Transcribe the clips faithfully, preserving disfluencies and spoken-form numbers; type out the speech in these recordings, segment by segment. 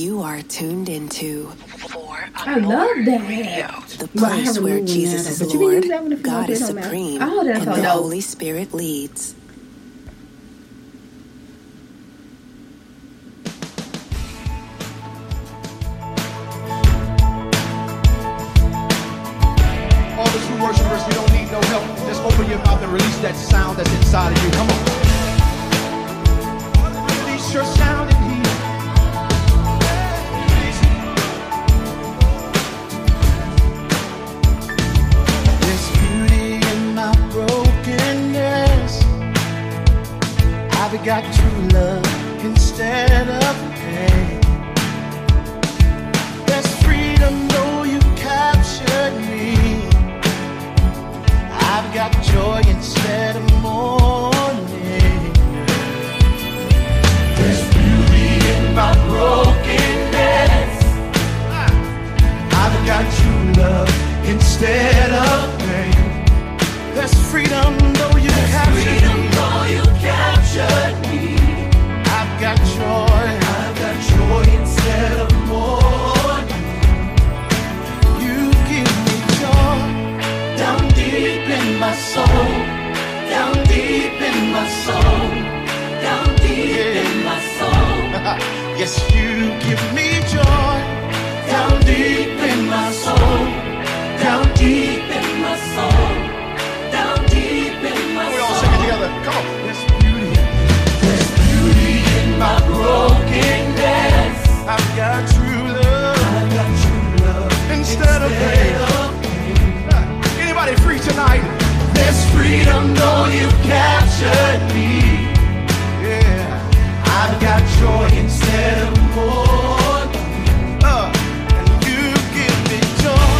You are tuned into For I love that radio. The place well, where Jesus is that, Lord, God, God is supreme, oh, and the dope. Holy Spirit leads. All the true worshipers, you don't need no help. Just open your mouth and release that sound that's inside of you. Come on. Release your sound in here. We got true love instead of pain. There's freedom, though you captured me. I've got joy instead of mourning. There's beauty in my brokenness. I've got true love instead of pain. There's freedom, though you There's captured freedom, me. Though you captured me. I've got joy, I've got joy instead of mourning. You give me joy down deep in my soul, down deep in my soul, down deep yeah. in my soul. Yes, you give me joy down deep in my soul, down deep in my soul, down deep in my soul. We all sing it together. Come on. Yes. My brokenness, I've got true love, I've got true love instead of pain. Anybody free tonight? There's freedom, though you captured me. Yeah, I've got joy instead of mourning. Uh, and you give me joy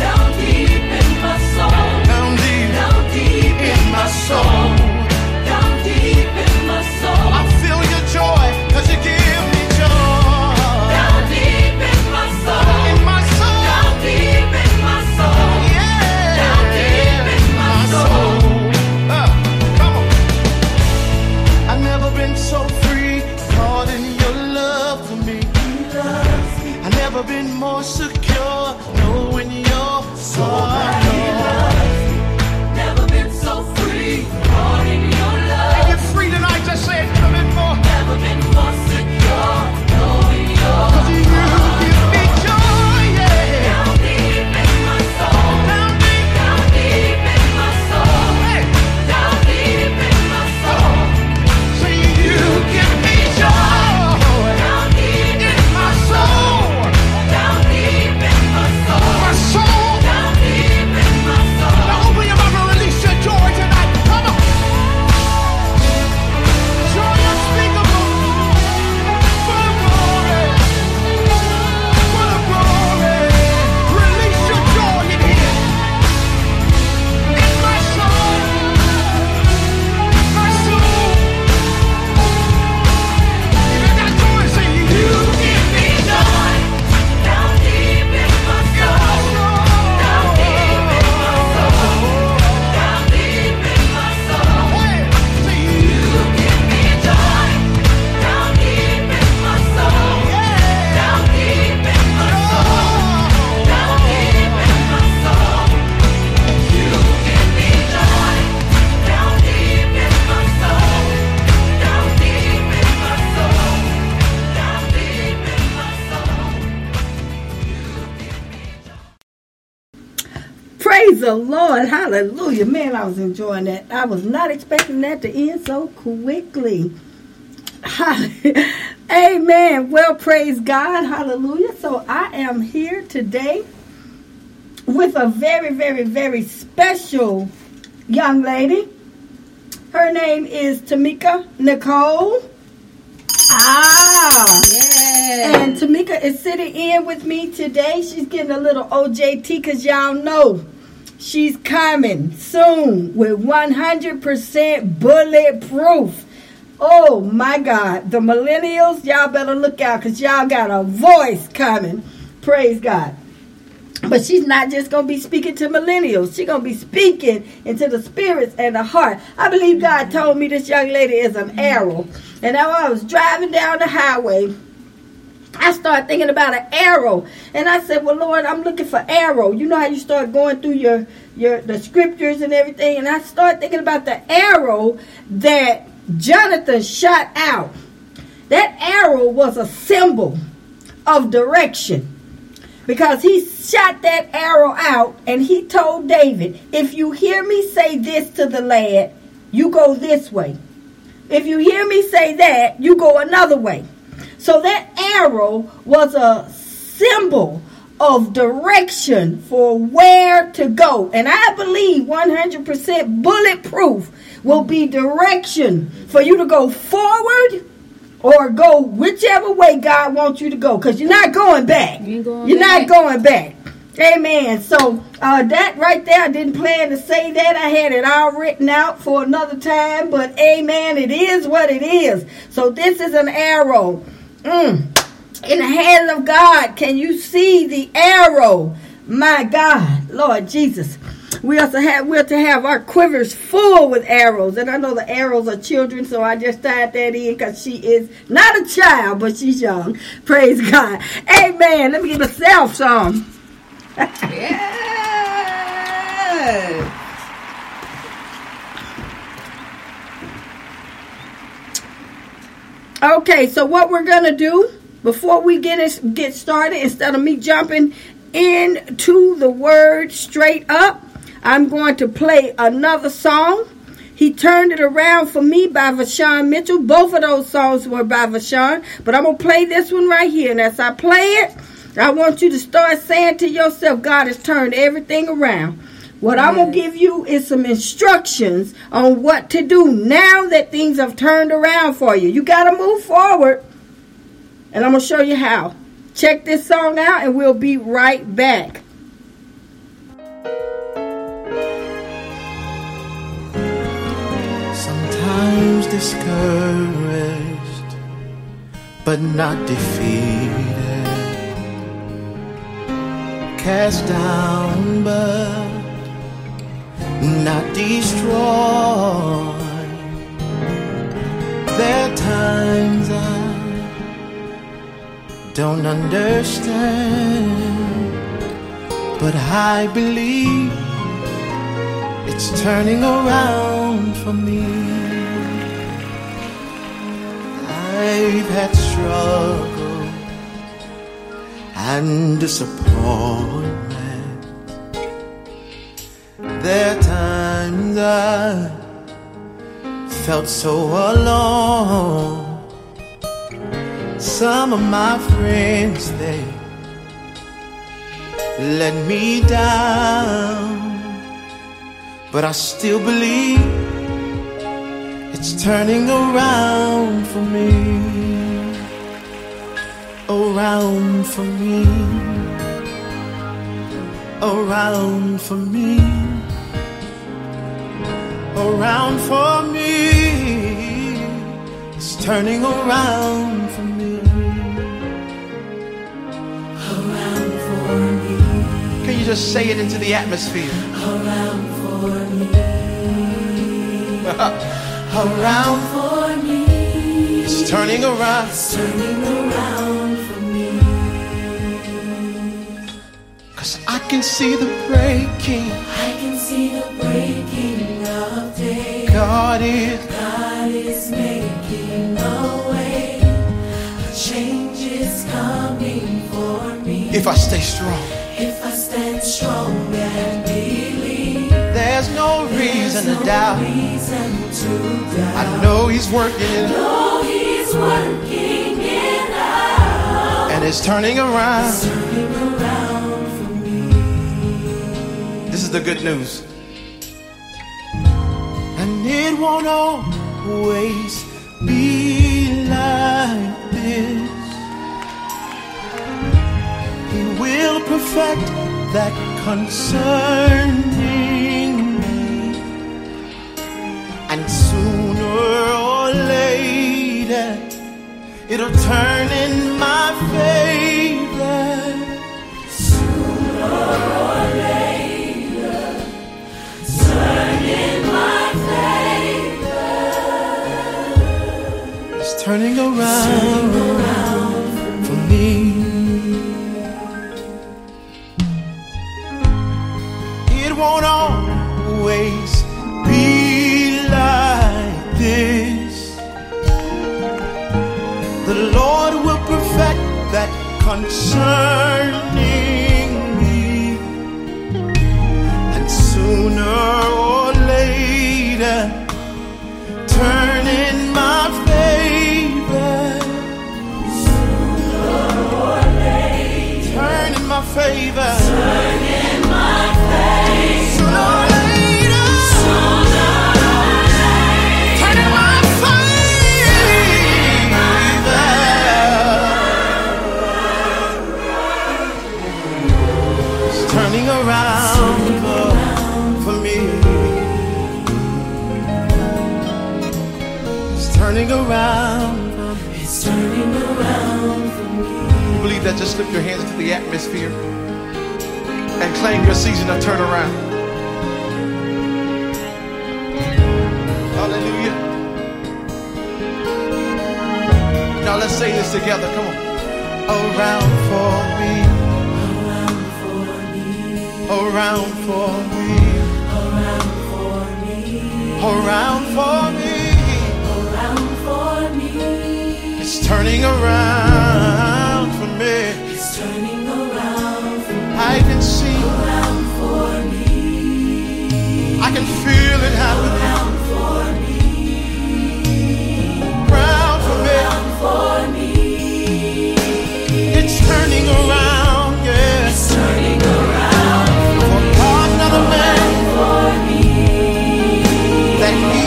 down deep in my soul, down deep, down deep in my soul, down deep in my soul. I feel your joy, 'cause you give me joy. Down deep in my soul, in my soul, down deep in my soul, yeah, down deep in my, my soul. soul. Uh, come on. I've never been so free, caught in your love for me. I've never been more secure, knowing you're so right. Never been so free, caught in your love. And you're free tonight, just say it. Never been more secure, knowing you're 'cause you give me joy, yeah. Down deep in my soul, down deep, down deep in my soul, hey. Down deep in my soul. So you, you give me joy, down deep in my soul, down deep in my soul, my soul, down deep in my soul. Now open your mouth and release your joy tonight. Come on, joy. The Lord, hallelujah. Man, I was enjoying that. I was not expecting that to end so quickly. Amen. Well, praise God. Hallelujah. So I am here today with a very, very, very special young lady. Her name is Tamika Nicole. Ah, yeah. And Tamika is sitting in with me today. She's getting a little O J T because y'all know she's coming soon with one hundred percent bulletproof. Oh, my God. The millennials, y'all better look out because y'all got a voice coming. Praise God. But she's not just going to be speaking to millennials. She's going to be speaking into the spirits and the heart. I believe God told me this young lady is an arrow. And now I was driving down the highway I started thinking about an arrow. And I said, well, Lord, I'm looking for arrow. You know how you start going through your, your the scriptures and everything. And I started thinking about the arrow that Jonathan shot out. That arrow was a symbol of direction. Because he shot that arrow out and he told David, if you hear me say this to the lad, you go this way. If you hear me say that, you go another way. So that arrow was a symbol of direction for where to go. And I believe one hundred percent bulletproof will be direction for you to go forward or go whichever way God wants you to go. Because you're not going back. You ain't going you're back. not going back. Amen. So uh, that right there, I didn't plan to say that. I had it all written out for another time. But amen, it is what it is. So this is an arrow. Mm. In the hand of God, can you see the arrow? My God, Lord Jesus. We also have we're to have our quivers full with arrows. And I know the arrows are children, so I just tied that in because she is not a child, but she's young. Praise God. Amen. Let me give myself some. Yes. Okay, so what we're going to do before we get us, get started, instead of me jumping into the word straight up, I'm going to play another song. He Turned It Around for Me by Vashawn Mitchell. Both of those songs were by Vashawn, but I'm going to play this one right here. And as I play it, I want you to start saying to yourself, God has turned everything around. What I'm going to give you is some instructions on what to do now that things have turned around for you. You got to move forward, and I'm going to show you how. Check this song out, and we'll be right back. Sometimes discouraged, but not defeated. Cast down, but not destroyed. There are times I don't understand, but I believe it's turning around for me. I've had struggle and disappointment. There are times I felt so alone. Some of my friends, they let me down, but I still believe it's turning around for me. Around for me. Around for me. Around for me. It's turning around for me. Around for me. Can you just say it into the atmosphere? Around for me. Around for me. It's turning around. It's turning around. I can see the breaking. I can see the breaking of day. God is, God is making a way. A change is coming for me. If I stay strong. If I stand strong and believe. There's no There's reason no to doubt. Reason to doubt. I know He's working. I know He's working it out. And it's turning around. It's turning around. This is the good news. And it won't always be like this. He will perfect that concerning me. And sooner or later, it'll turn in my favor. Sooner or later. Turning around, turning around for me. For me. won't always be like this. The Lord will perfect that concerning me, and sooner or later turn in my favor. Sooner or later turn in my favor. Turn in my favor. Sooner or later. Sooner or later. Turn in my favor. It's turning around for, for me. It's turning around. It's turning around for me. You believe that? Just lift your hands to the atmosphere and claim your season of turnaround. Hallelujah. Now let's say this together. Come on. Around for me. Around for me. Around for me. Around for me. Around for me. Around for me. It's turning around for me. It's turning around for me. I can see. Around for me. I can feel it happen. Around for me. Around for me. Around for me. It's turning around, yeah. It's turning around for me. For another man. For me. That he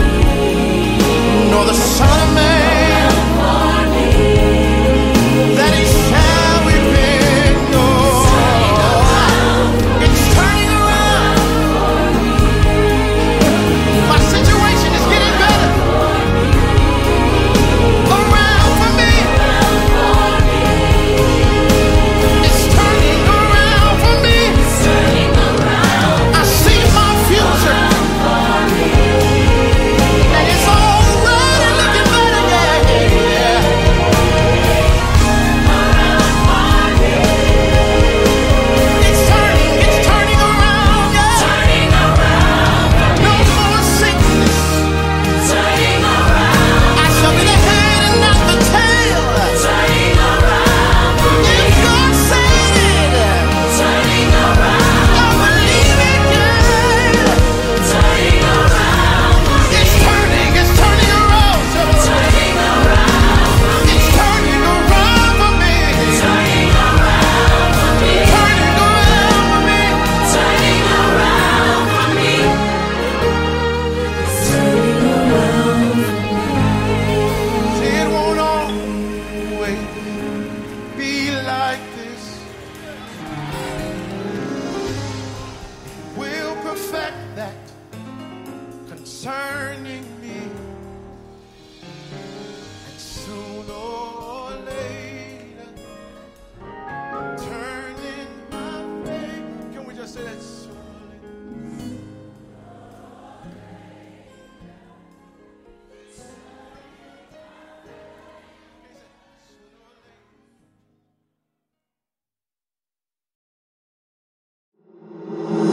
should lie. Nor the Son of Man.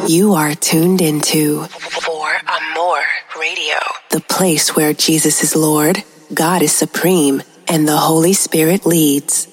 You are tuned into For Amor Radio, the place where Jesus is Lord, God is supreme, and the Holy Spirit leads.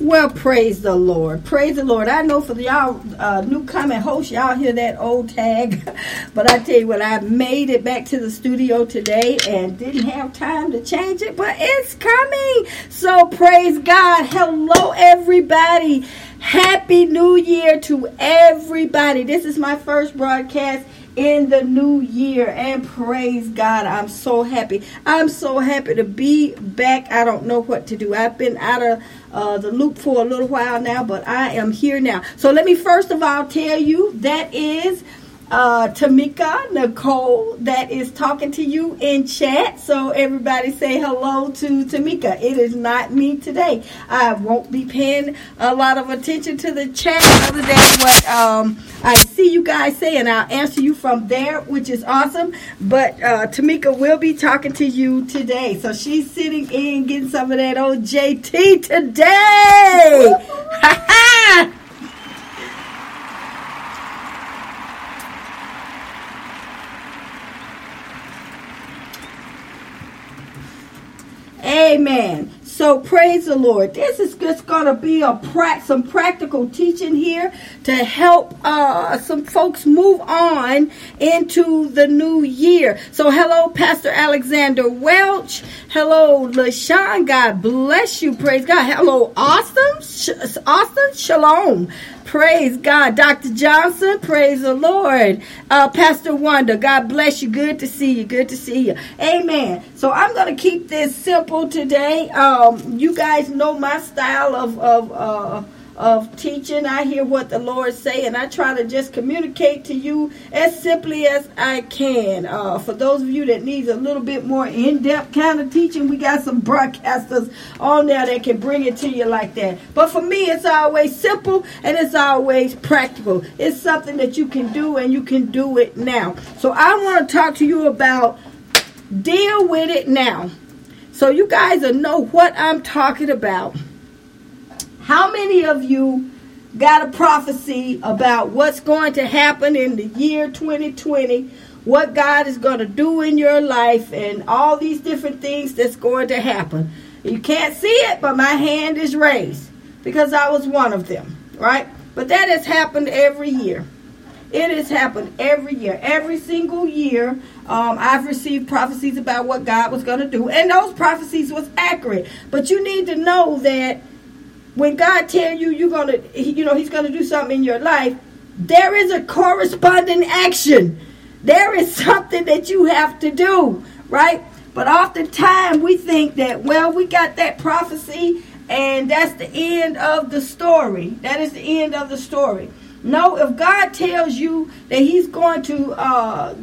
Well, praise the Lord. Praise the Lord. I know for y'all uh, new coming hosts, y'all hear that old tag. But I tell you what, I made it back to the studio today and didn't have time to change it, but it's coming. So praise God. Hello, everybody. Happy New Year to everybody. This is my first broadcast in the new year, and praise God, I'm so happy. I'm so happy to be back. I don't know what to do. I've been out of uh, the loop for a little while now, but I am here now. So let me first of all tell you, that is uh, Tamika Nicole that is talking to you in chat. So everybody say hello to Tamika. It is not me today. I won't be paying a lot of attention to the chat other than what um, I see you guys say, and I'll answer you from there, which is awesome. But uh, Tamika will be talking to you today. So she's sitting in getting some of that old J T today. Ha ha! Amen. So praise the Lord. This is just going to be a pra- some practical teaching here to help uh, some folks move on into the new year. So hello, Pastor Alexander Welch. Hello, LaShawn. God bless you. Praise God. Hello, Austin. Sh- Austin, shalom. Praise God. Doctor Johnson, praise the Lord. Uh, Pastor Wanda, God bless you. Good to see you. Good to see you. Amen. So I'm going to keep this simple today. Um, you guys know my style of, of, uh, of teaching. I hear what the Lord say, and I try to just communicate to you as simply as I can. Uh, for those of you that needs a little bit more in-depth kind of teaching, we got some broadcasters on there that can bring it to you like that. But for me, it's always simple and it's always practical. It's something that you can do, and you can do it now. So I want to talk to you about deal with it now. So you guys will know what I'm talking about. How many of you got a prophecy about what's going to happen in the year twenty twenty, what God is going to do in your life, and all these different things that's going to happen? You can't see it, but my hand is raised because I was one of them, right? But that has happened every year. It has happened every year. Every single year, um, I've received prophecies about what God was going to do, and those prophecies was accurate. But you need to know that when God tells you you're gonna, you know, He's gonna do something in your life, there is a corresponding action. There is something that you have to do, right? But oftentimes we think that, well, we got that prophecy, and that's the end of the story. That is the end of the story. No, if God tells you that He's going to uh,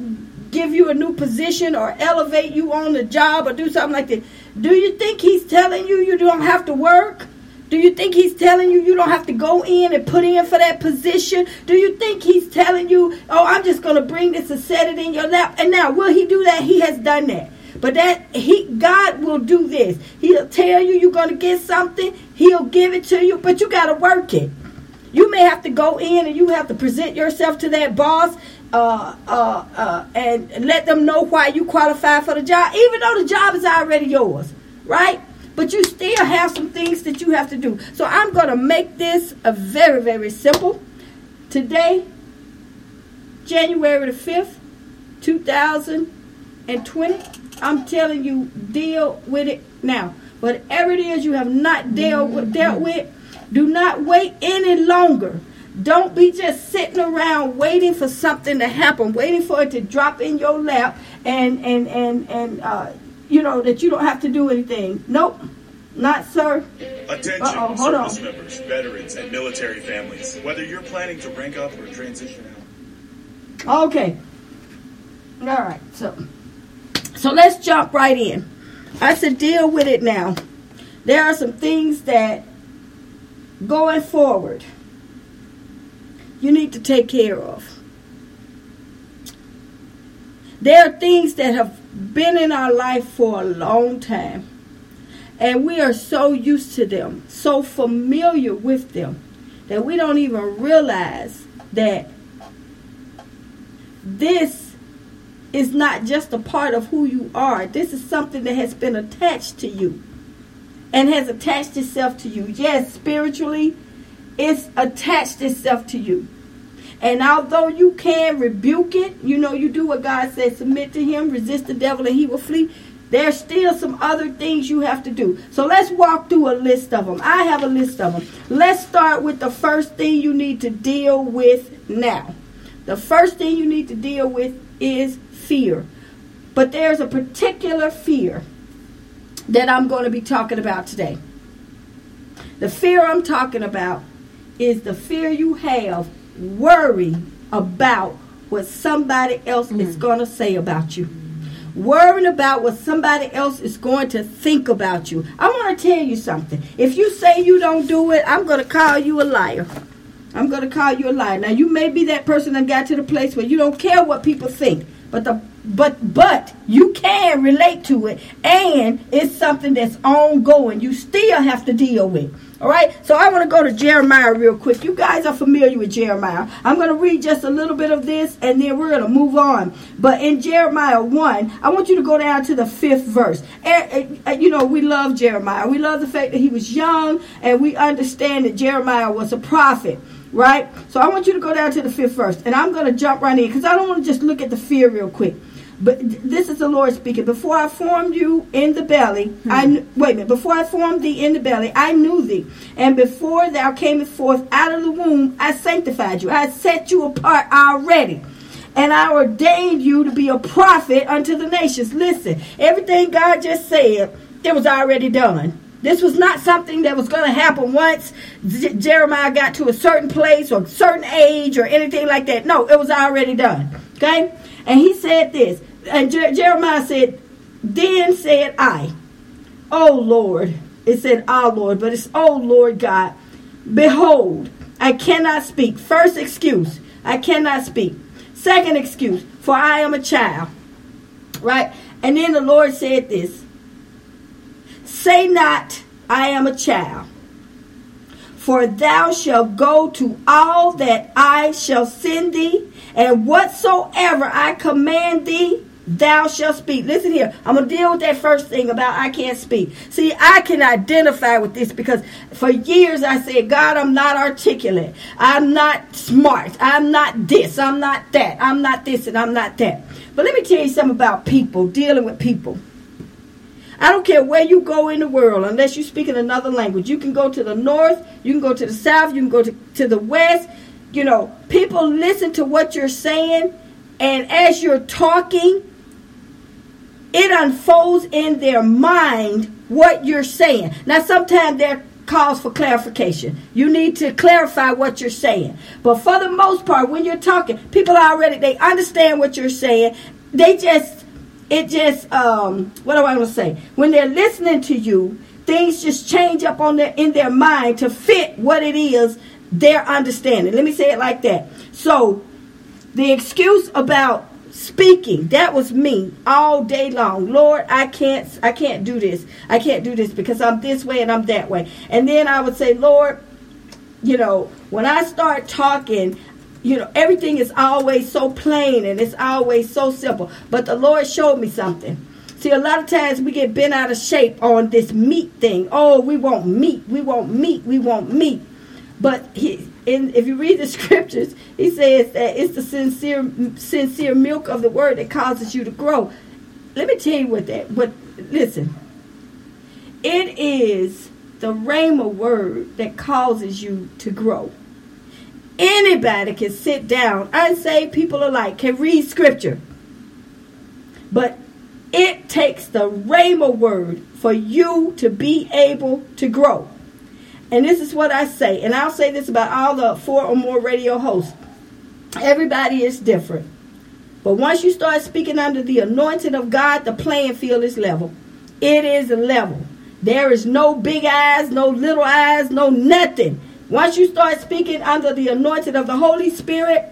give you a new position or elevate you on the job or do something like that, do you think He's telling you you don't have to work? Do you think He's telling you you don't have to go in and put in for that position? Do you think He's telling you, oh, I'm just going to bring this and set it in your lap? And now, will He do that? He has done that. But that he, God will do this. He'll tell you you're going to get something. He'll give it to you, but you got to work it. You may have to go in and you have to present yourself to that boss uh, uh, uh, and let them know why you qualify for the job, even though the job is already yours, right? But you still have some things that you have to do. So I'm going to make this a very, very simple. Today, January the fifth, two thousand twenty, I'm telling you, deal with it now. Whatever it is you have not dealt with, dealt with, do not wait any longer. Don't be just sitting around waiting for something to happen, waiting for it to drop in your lap and, and, and, and, uh, you know, that you don't have to do anything. Nope. Not, sir. Attention, Uh-oh, hold service on. Members, veterans, and military families. Whether you're planning to rank up or transition out. Okay. All right. So, so let's jump right in. I said deal with it now. There are some things that, going forward, you need to take care of. There are things that have been in our life for a long time, and we are so used to them, so familiar with them, that we don't even realize that this is not just a part of who you are. This is something that has been attached to you and has attached itself to you. Yes, spiritually, it's attached itself to you. And although you can rebuke it, you know, you do what God says, submit to Him, resist the devil, and he will flee. There's still some other things you have to do. So let's walk through a list of them. I have a list of them. Let's start with the first thing you need to deal with now. The first thing you need to deal with is fear. But there's a particular fear that I'm going to be talking about today. The fear I'm talking about is the fear you have worry about what somebody else mm. is going to say about you. Worrying about what somebody else is going to think about you. I want to tell you something. If you say you don't do it, I'm going to call you a liar. I'm going to call you a liar. Now, you may be that person that got to the place where you don't care what people think. But the But but you can relate to it, and it's something that's ongoing. You still have to deal with. All right. So I want to go to Jeremiah real quick. You guys are familiar with Jeremiah. I'm going to read just a little bit of this, and then we're going to move on. But in Jeremiah one, I want you to go down to the fifth verse. And, and you know, we love Jeremiah. We love the fact that he was young, and we understand that Jeremiah was a prophet. Right. So I want you to go down to the fifth verse, and I'm going to jump right in because I don't want to just look at the fear real quick. But this is the Lord speaking. Before I formed you in the belly, hmm. I kn- wait a minute. Before I formed thee in the belly, I knew thee. And before thou camest forth out of the womb, I sanctified you. I set you apart already. And I ordained you to be a prophet unto the nations. Listen, everything God just said, it was already done. This was not something that was going to happen once J- Jeremiah got to a certain place or a certain age or anything like that. No, it was already done. Okay? And he said this, and Jer- Jeremiah said, then said I, O Lord, it said, our Lord, but it's, O Lord God, behold, I cannot speak. First excuse, I cannot speak. Second excuse, for I am a child, right? And then the Lord said this, say not, I am a child, for thou shalt go to all that I shall send thee, and whatsoever I command thee, thou shalt speak. Listen here. I'm going to deal with that first thing about I can't speak. See, I can identify with this because for years I said, God, I'm not articulate. I'm not smart. I'm not this. I'm not that. I'm not this and I'm not that. But let me tell you something about people, dealing with people. I don't care where you go in the world unless you speak in another language. You can go to the north. You can go to the south. You can go to, to the west. You know, people listen to what you're saying, and as you're talking, it unfolds in their mind what you're saying. Now, sometimes there calls for clarification. You need to clarify what you're saying. But for the most part, when you're talking, people already, they understand what you're saying. They just, it just, um, what do I want to say? When they're listening to you, things just change up on their, in their mind to fit what it is their understanding. Let me say it like that. So the excuse about speaking, that was me all day long. Lord, I can't I can't do this. I can't do this because I'm this way and I'm that way. And then I would say, Lord, you know, when I start talking, you know, everything is always so plain and it's always so simple. But the Lord showed me something. See, a lot of times we get bent out of shape on this meat thing. Oh, we want meat. We want meat. We want meat. But he, in, if you read the scriptures, he says that it's the sincere, sincere milk of the word that causes you to grow. Let me tell you what that. But listen, it is the rhema word that causes you to grow. Anybody can sit down, unsaved people alike, can read scripture, but it takes the rhema word for you to be able to grow. And this is what I say, and I'll say this about all the four or more radio hosts. Everybody is different. But once you start speaking under the anointing of God, the playing field is level. It is level. There is no big eyes, no little eyes, no nothing. Once you start speaking under the anointing of the Holy Spirit,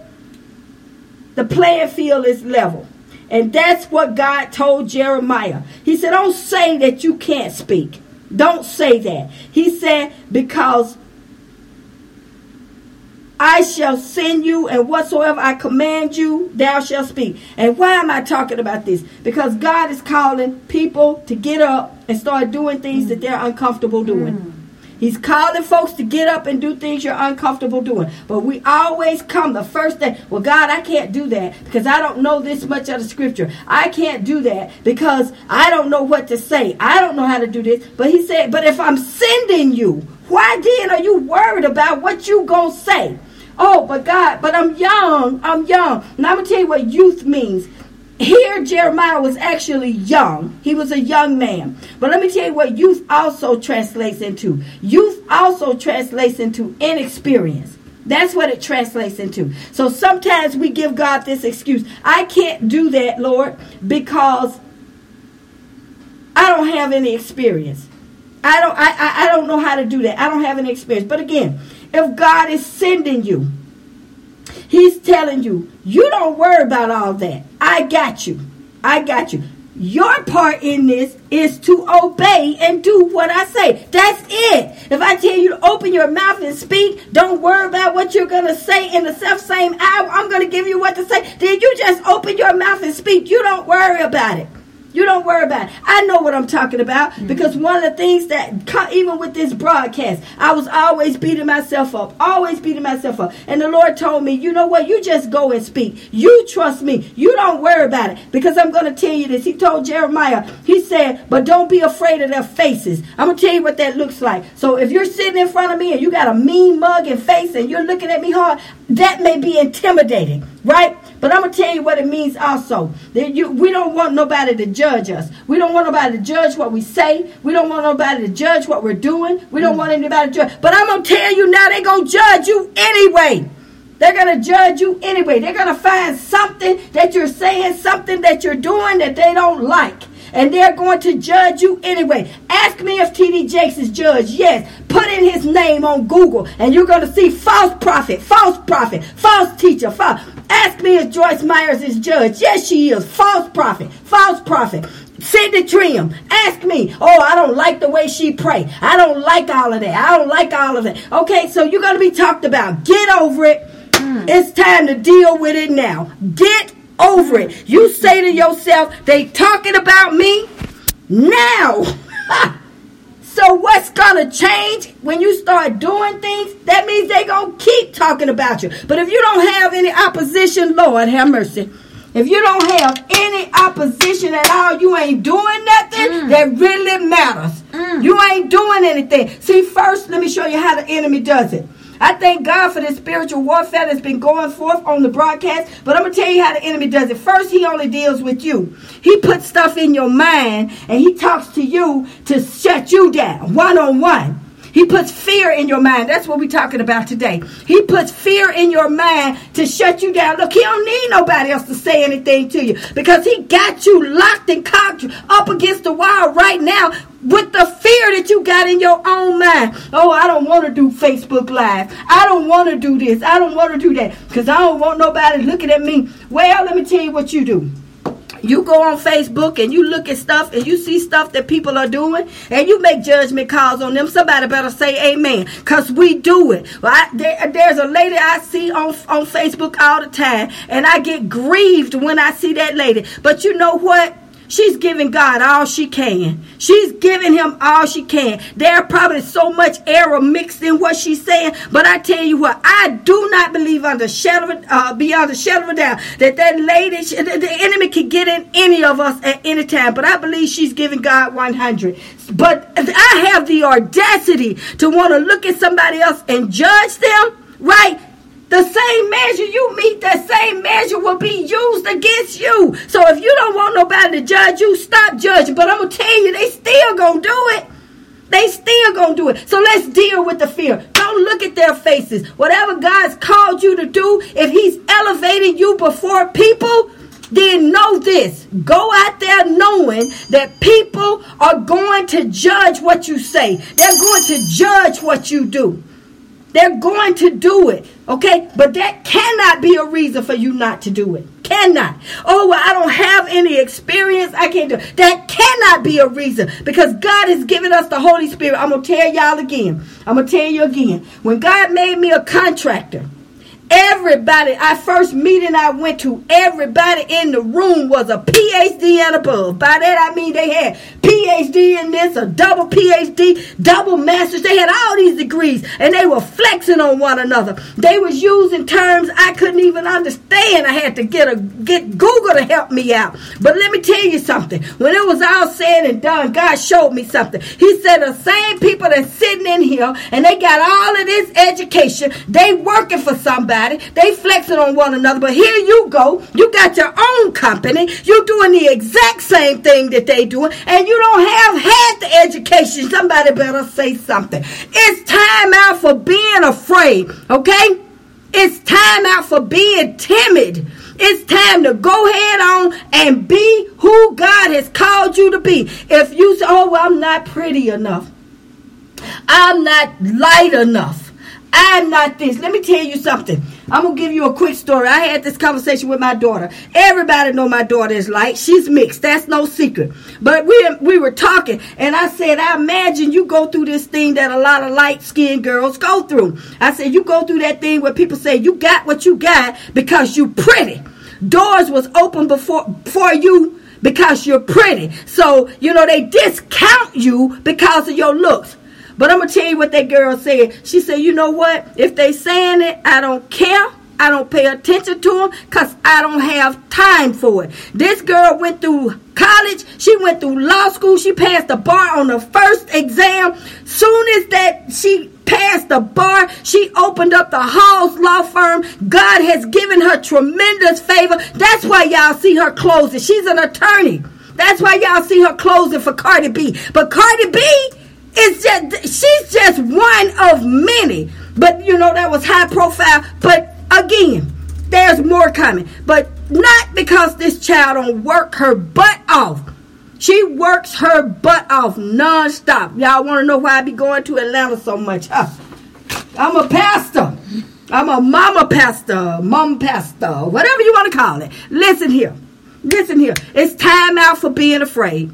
the playing field is level. And that's what God told Jeremiah. He said, don't say that you can't speak. Don't say that. He said, because I shall send you, and whatsoever I command you, thou shalt speak. And why am I talking about this? Because God is calling people to get up and start doing things mm. that they're uncomfortable doing. Mm. He's calling folks to get up and do things you're uncomfortable doing. But we always come the first day, well, God, I can't do that because I don't know this much of the scripture. I can't do that because I don't know what to say. I don't know how to do this. But he said, but if I'm sending you, why then are you worried about what you gonna say? Oh, but God, but I'm young. I'm young. And I'm going to tell you what youth means. Here, Jeremiah was actually young. He was a young man. But let me tell you what youth also translates into. Youth also translates into inexperience. That's what it translates into. So sometimes we give God this excuse. I can't do that, Lord, because I don't have any experience. I don't, I, I, I don't know how to do that. I don't have any experience. But again, if God is sending you, he's telling you, you don't worry about all that. I got you. I got you. Your part in this is to obey and do what I say. That's it. If I tell you to open your mouth and speak, don't worry about what you're going to say in the self-same hour. I'm going to give you what to say. Then you just open your mouth and speak. You don't worry about it. You don't worry about it. I know what I'm talking about, mm-hmm. because one of the things that, even with this broadcast, I was always beating myself up, always beating myself up. And the Lord told me, you know what? You just go and speak. You trust me. You don't worry about it, because I'm going to tell you this. He told Jeremiah, he said, but don't be afraid of their faces. I'm going to tell you what that looks like. So if you're sitting in front of me and you got a mean mug and face and you're looking at me hard, that may be intimidating, right? But I'm going to tell you what it means also. That you, we don't want nobody to judge us. We don't want nobody to judge what we say. We don't want nobody to judge what we're doing. We don't mm. want anybody to judge. But I'm going to tell you now, they're going to judge you anyway. They're going to judge you anyway. They're going to find something that you're saying, something that you're doing that they don't like. And they're going to judge you anyway. Ask me if T D Jakes is judged. Yes. Put in his name on Google, and you're going to see false prophet, false prophet, false teacher, false. Ask me if Joyce Myers is judged. Yes, she is. False prophet, false prophet. Cindy Trim, ask me. Oh, I don't like the way she pray. I don't like all of that. I don't like all of that. Okay, so you're going to be talked about. Get over it. Mm. It's time to deal with it now. Get over it. You say to yourself, they talking about me now. So what's going to change when you start doing things? That means they going to keep talking about you. But if you don't have any opposition, Lord have mercy. If you don't have any opposition at all, you ain't doing nothing mm. that really matters. Mm. You ain't doing anything. See, first, let me show you how the enemy does it. I thank God for this spiritual warfare that's been going forth on the broadcast. But I'm going to tell you how the enemy does it. First, he only deals with you. He puts stuff in your mind, and he talks to you to shut you down, one-on-one. He puts fear in your mind. That's what we're talking about today. He puts fear in your mind to shut you down. Look, he don't need nobody else to say anything to you, because he got you locked and cocked up against the wall right now with the fear that you got in your own mind. Oh, I don't want to do Facebook Live. I don't want to do this. I don't want to do that, because I don't want nobody looking at me. Well, let me tell you what you do. You go on Facebook and you look at stuff and you see stuff that people are doing, and you make judgment calls on them. Somebody better say amen, because we do it. Well, I, there, there's a lady I see on, on Facebook all the time, and I get grieved when I see that lady. But you know what? She's giving God all she can. She's giving him all she can. There's probably so much error mixed in what she's saying. But I tell you what, I do not believe under shadow, uh, beyond a shadow of a doubt that that lady, she, the, the enemy can get in any of us at any time. But I believe she's giving God one hundred. But I have the audacity to want to look at somebody else and judge them, right? The same measure you meet, that same measure will be used against you. So if you don't want nobody to judge you, stop judging. But I'm going to tell you, they still going to do it. They still going to do it. So let's deal with the fear. Don't look at their faces. Whatever God's called you to do, if he's elevating you before people, then know this. Go out there knowing that people are going to judge what you say. They're going to judge what you do. They're going to do it, okay? But that cannot be a reason for you not to do it. Cannot. Oh, well, I don't have any experience. I can't do it. That cannot be a reason, because God has given us the Holy Spirit. I'm going to tell y'all again. I'm going to tell you again. When God made me a contractor, everybody, our first meeting I went to, everybody in the room was a P H D and above. By that I mean they had P H D in this, a double P H D, double master's. They had all these degrees, and they were flexing on one another. They was using terms I couldn't even understand. I had to get a get Google to help me out. But let me tell you something. When it was all said and done, God showed me something. He said the same people that's sitting in here, and they got all of this education, they working for somebody. They flexing on one another, but here you go. You got your own company. You're doing the exact same thing that they doing, and you don't have had the education. Somebody better say something. It's time out for being afraid, okay? It's time out for being timid. It's time to go head on and be who God has called you to be. If you say, oh, well, I'm not pretty enough. I'm not light enough. I'm not this. Let me tell you something. I'm going to give you a quick story. I had this conversation with my daughter. Everybody know my daughter is light. She's mixed. That's no secret. But we we were talking, and I said, I imagine you go through this thing that a lot of light-skinned girls go through. I said, you go through that thing where people say, you got what you got because you pretty. Doors was open before for you because you're pretty. So, you know, they discount you because of your looks. But I'm going to tell you what that girl said. She said, you know what? If they saying it, I don't care. I don't pay attention to them because I don't have time for it. This girl went through college. She went through law school. She passed the bar on the first exam. Soon as that she passed the bar, she opened up the Halls Law Firm. God has given her tremendous favor. That's why y'all see her closing. She's an attorney. That's why y'all see her closing for Cardi B. But Cardi B... It's just she's just one of many. But you know, that was high profile. But again, there's more coming. But not because this child don't work her butt off. She works her butt off nonstop. Y'all want to know why I be going to Atlanta so much? Huh? I'm a pastor. I'm a mama pastor, mom pastor, whatever you want to call it. Listen here. Listen here. It's time out for being afraid.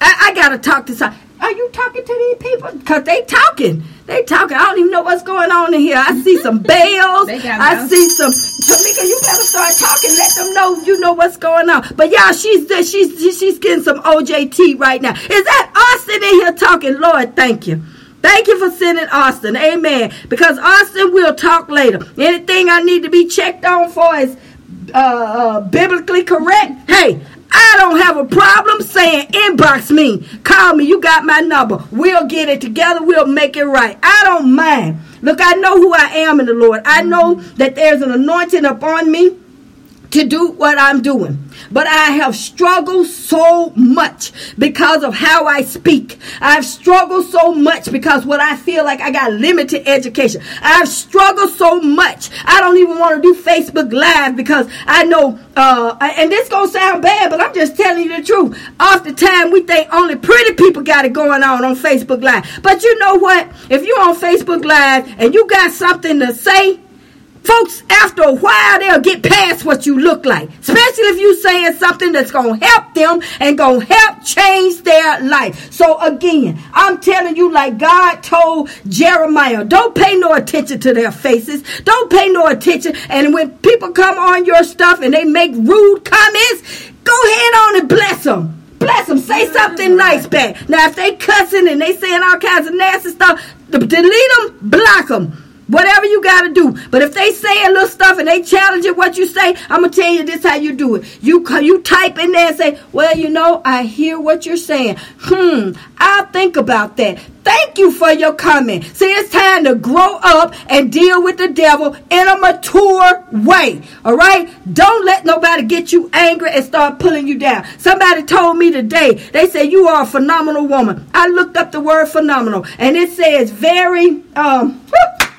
I, I gotta talk to somebody. Are you talking to these people? Because they talking. They talking. I don't even know what's going on in here. I see some bells. I see some. Tamika, you better start talking. Let them know you know what's going on. But y'all, she's she's she's getting some O J T right now. Is that Austin in here talking? Lord, thank you. Thank you for sending Austin. Amen. Because Austin will talk later. Anything I need to be checked on for is uh, uh, biblically correct. Hey. I don't have a problem saying inbox me. Call me. You got my number. We'll get it together. We'll make it right. I don't mind. Look, I know who I am in the Lord. I know that there's an anointing upon me to do what I'm doing. But I have struggled so much because of how I speak. I've struggled so much because what I feel like I got limited education. I've struggled so much. I don't even want to do Facebook Live because I know, uh, and this going to sound bad, but I'm just telling you the truth. Oftentimes we think only pretty people got it going on on Facebook Live. But you know what? If you're on Facebook Live and you got something to say, folks, after a while, they'll get past what you look like. Especially if you're saying something that's going to help them and going to help change their life. So, again, I'm telling you like God told Jeremiah, don't pay no attention to their faces. Don't pay no attention. And when people come on your stuff and they make rude comments, go ahead on and bless them. Bless them. Say something nice back. Now, if they cussing and they saying all kinds of nasty stuff, delete them, block them. Whatever you got to do. But if they saying little stuff and they challenging what you say, I'm going to tell you this how you do it. You you type in there and say, well, you know, I hear what you're saying. Hmm, I'll think about that. Thank you for your comment. See, it's time to grow up and deal with the devil in a mature way. All right? Don't let nobody get you angry and start pulling you down. Somebody told me today, they said, you are a phenomenal woman. I looked up the word phenomenal, and it says very... um.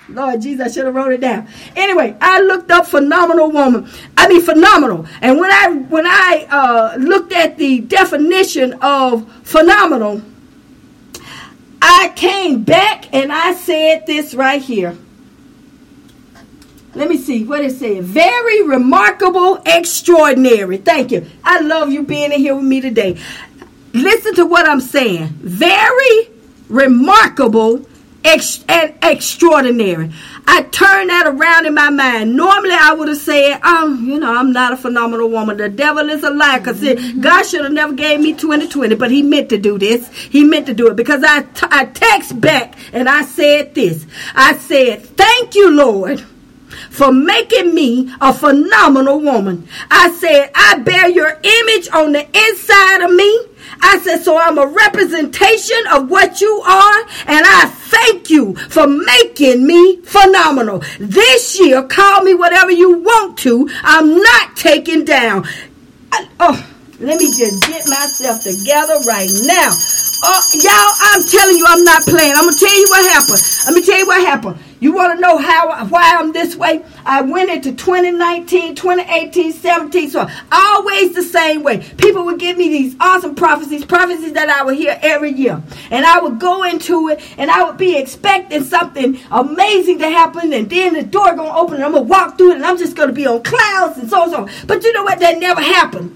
Lord Jesus, I should have wrote it down. Anyway, I looked up phenomenal woman. I mean phenomenal. And when I when I uh, looked at the definition of phenomenal, I came back and I said this right here. Let me see what it said. Very remarkable, extraordinary. Thank you. I love you being in here with me today. Listen to what I'm saying. Very remarkable, and extraordinary. I turned that around in my mind. Normally I would have said, oh, you know, I'm not a phenomenal woman. The devil is a liar because mm-hmm. God should have never gave me twenty twenty, but he meant to do this. He meant to do it because I, t- I text back and I said this. I said, thank you, Lord, for making me a phenomenal woman. I said, I bear your image on the inside of me. I said, so I'm a representation of what you are, and I thank you for making me phenomenal. This year, call me whatever you want to. I'm not taken down. I, oh, let me just get myself together right now. Oh, y'all, I'm telling you, I'm not playing. I'm going to tell you what happened. Let me tell you what happened. You want to know how, why I'm this way? I went into twenty nineteen, twenty eighteen, seventeen, so always the same way. People would give me these awesome prophecies, prophecies that I would hear every year. And I would go into it, and I would be expecting something amazing to happen, and then the door going to open, and I'm going to walk through it, and I'm just going to be on clouds and so on. So. But you know what? That never happened.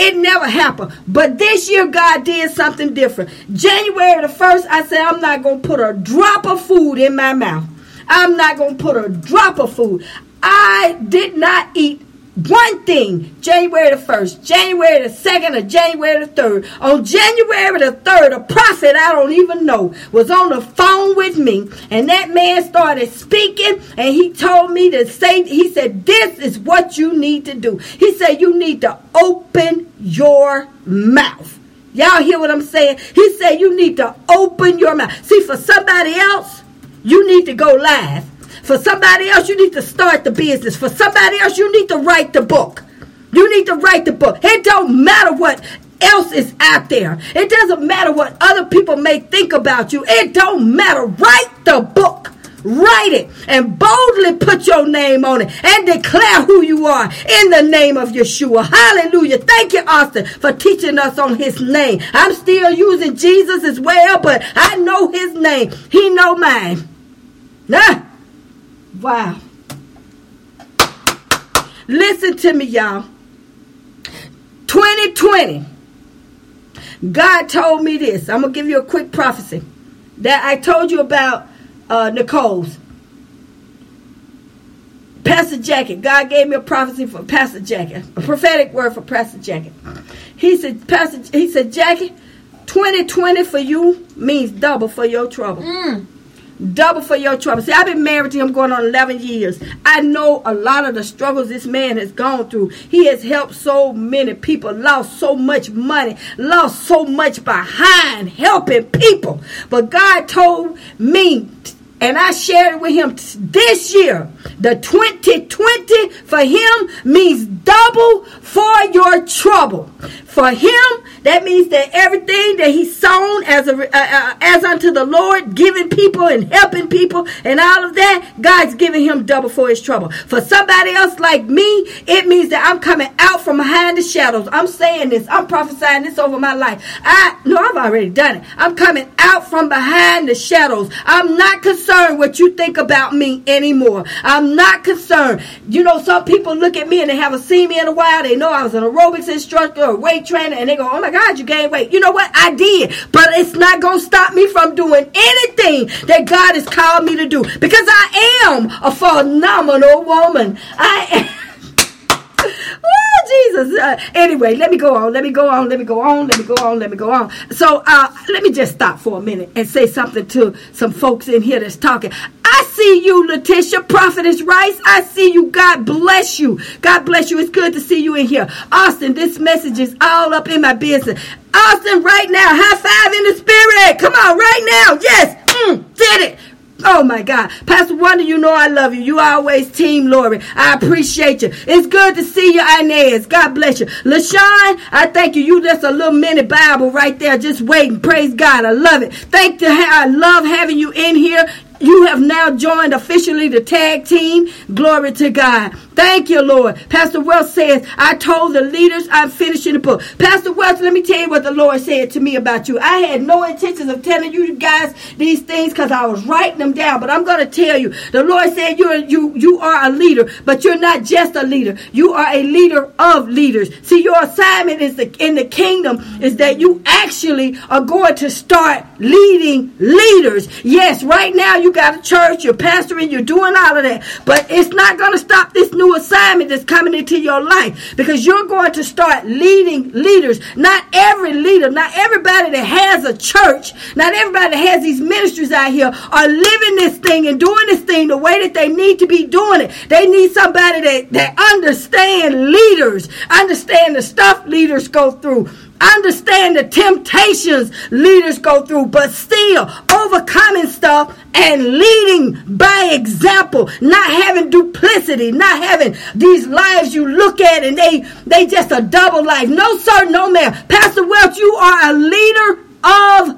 It never happened. But this year, God did something different. January the first, I said, I'm not going to put a drop of food in my mouth. I'm not going to put a drop of food. I did not eat one thing January the first, January the second, or January the third. On January the third, a prophet I don't even know was on the phone with me. And that man started speaking, and he told me to say, he said, this is what you need to do. He said, you need to open your mouth. Y'all hear what I'm saying? He said, you need to open your mouth. See, for somebody else, you need to go live. For somebody else, you need to start the business. For somebody else, you need to write the book. You need to write the book. It don't matter what else is out there. It doesn't matter what other people may think about you. It don't matter. Write the book. Write it and boldly put your name on it and declare who you are in the name of Yeshua. Hallelujah. Thank you, Austin, for teaching us on his name. I'm still using Jesus as well, but I know his name. He know mine. Nah. Wow. Listen to me, y'all. twenty twenty. God told me this. I'm going to give you a quick prophecy that I told you about uh, Nicole's. Pastor Jacket. God gave me a prophecy for Pastor Jacket. A prophetic word for Pastor Jacket. He said, Pastor, he said, Jacket, twenty twenty for you means double for your trouble. Mm. Double for your trouble. See, I've been married to him going on eleven years. I know a lot of the struggles this man has gone through. He has helped so many people, lost so much money, lost so much behind helping people. But God told me, and I shared it with him this year, the twenty twenty for him means double for your trouble. For him, that means that everything that he sown as a, uh, uh, as unto the Lord, giving people and helping people and all of that, God's giving him double for his trouble. For somebody else like me, it means that I'm coming out from behind the shadows. I'm saying this. I'm prophesying this over my life. I no, I've already done it. I'm coming out from behind the shadows. I'm not concerned what you think about me anymore. I'm not concerned. You know, some people look at me and they haven't seen me in a while. They know I was an aerobics instructor or weight trainer, and they go, oh my God, you gained weight. You know what? I did. But it's not going to stop me from doing anything that God has called me to do, because I am a phenomenal woman. I am. Oh, Jesus. Uh, anyway, let me go on. Let me go on. Let me go on. Let me go on. Let me go on. So uh, let me just stop for a minute and say something to some folks in here that's talking. I see you, Letitia, Prophetess Rice. I see you. God bless you. God bless you. It's good to see you in here. Austin, this message is all up in my business. Austin, right now, high five in the spirit. Come on, right now. Yes. Mm, did it. Oh, my God. Pastor Wonder, you know I love you. You always Team Lori. I appreciate you. It's good to see you, Inez. God bless you. LaShawn, I thank you. You just a little mini Bible right there just waiting. Praise God. I love it. Thank you. I love having you in here. You have now joined officially the tag team. Glory to God. Thank you, Lord. Pastor Welch says, I told the leaders I'm finishing the book. Pastor Welch, let me tell you what the Lord said to me about you. I had no intentions of telling you guys these things because I was writing them down. But I'm going to tell you. The Lord said you're, you, you are a leader, but you're not just a leader. You are a leader of leaders. See, your assignment is the, in the kingdom is that you actually are going to start leading leaders. Yes, right now you You got a church, you're pastoring, you're doing all of that. But it's not going to stop this new assignment that's coming into your life, because you're going to start leading leaders. Not every leader, not everybody that has a church, not everybody that has these ministries out here are living this thing and doing this thing the way that they need to be doing it. They need somebody that, that understands leaders, understand the stuff leaders go through. Understand the temptations leaders go through, but still overcoming stuff and leading by example, not having duplicity, not having these lives you look at and they they just a double life. No sir, no ma'am. Pastor Welch, you are a leader of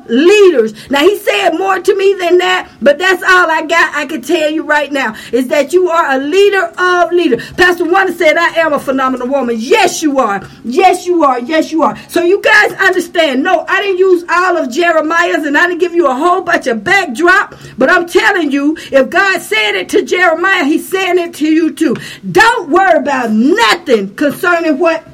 years. Now, he said more to me than that, but that's all I got. I can tell you right now is that you are a leader of leaders. Pastor Wanda said, I am a phenomenal woman. Yes, you are. Yes, you are. Yes, you are. So you guys understand. No, I didn't use all of Jeremiah's, and I didn't give you a whole bunch of backdrop, but I'm telling you, if God said it to Jeremiah, he's saying it to you too. Don't worry about nothing concerning what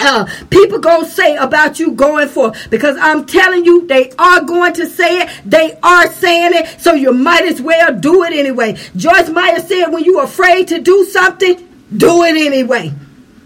Uh, people gonna say about you going forth, because I'm telling you, they are going to say it. They are saying it, so you might as well do it anyway. Joyce Myers said, when you're afraid to do something, do it anyway.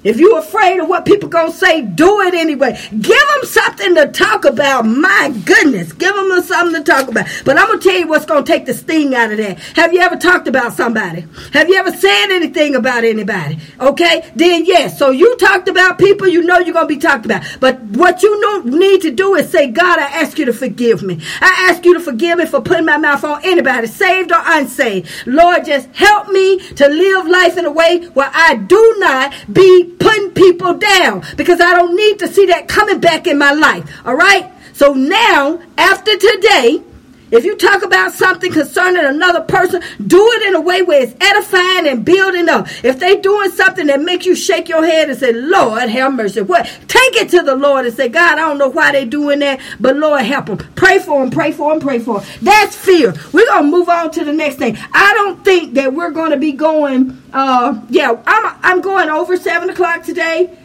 If you're afraid of what people gonna say, do it anyway. Give them something to talk about. My goodness, give them something to talk about. But I'm gonna tell you what's gonna take the sting out of that. Have you ever talked about somebody? Have you ever said anything about anybody? Okay, then yes. So you talked about people. You know you're gonna be talked about. But what you need to do is say, God, I ask you to forgive me. I ask you to forgive me for putting my mouth on anybody, saved or unsaved. Lord, just help me to live life in a way where I do not be putting people down, because I don't need to see that coming back in my life. All right? So now, after today, if you talk about something concerning another person, do it in a way where it's edifying and building up. If they're doing something that makes you shake your head and say, Lord, have mercy. What? Take it to the Lord and say, God, I don't know why they're doing that, but Lord, help them. Pray for them, pray for them, pray for them. That's fear. We're going to move on to the next thing. I don't think that we're going to be going, uh, yeah, I'm, I'm going over seven o'clock today.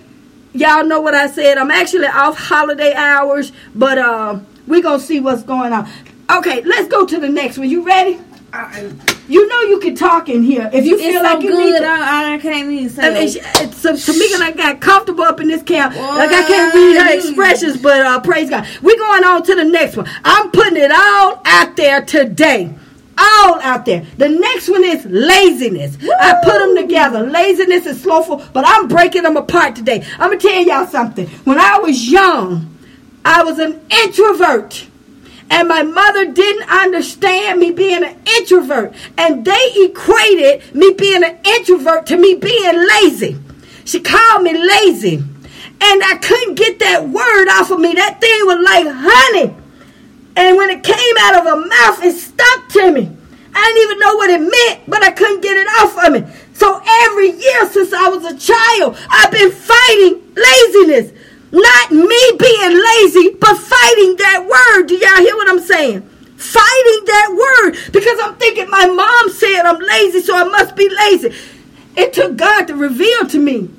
Y'all know what I said. I'm actually off holiday hours, but uh, we're going to see what's going on. Okay, let's go to the next one. You ready? Uh, you know you can talk in here if you feel like so you good, need to. I, I can't even say. I mean, she, so Tamika and I got comfortable up in this camp. What? Like I can't read her expressions, but uh, praise God. We're going on to the next one. I'm putting it all out there today. All out there. The next one is laziness. Woo! I put them together. Laziness is slothful, but I'm breaking them apart today. I'm going to tell y'all something. When I was young, I was an introvert. And my mother didn't understand me being an introvert. And they equated me being an introvert to me being lazy. She called me lazy. And I couldn't get that word off of me. That thing was like honey. And when it came out of her mouth, it stuck to me. I didn't even know what it meant, but I couldn't get it off of me. So every year since I was a child, I've been fighting laziness. Not me being lazy, but fighting that word. Do y'all hear what I'm saying? Fighting that word. Because I'm thinking my mom said I'm lazy, so I must be lazy. It took God to reveal to me.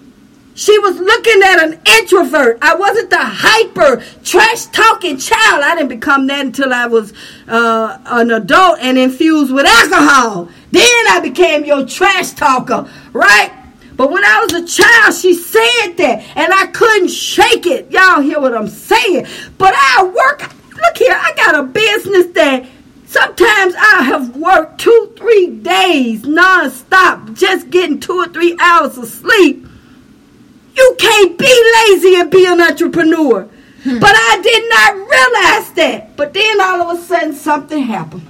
She was looking at an introvert. I wasn't the hyper, trash-talking child. I didn't become that until I was uh, an adult and infused with alcohol. Then I became your trash talker, right? But when I was a child, she said that, and I couldn't shake it. Y'all hear what I'm saying? But I work. Look here, I got a business that sometimes I have worked two, three days nonstop, just getting two or three hours of sleep. You can't be lazy and be an entrepreneur. Hmm. But I did not realize that. But then all of a sudden, something happened.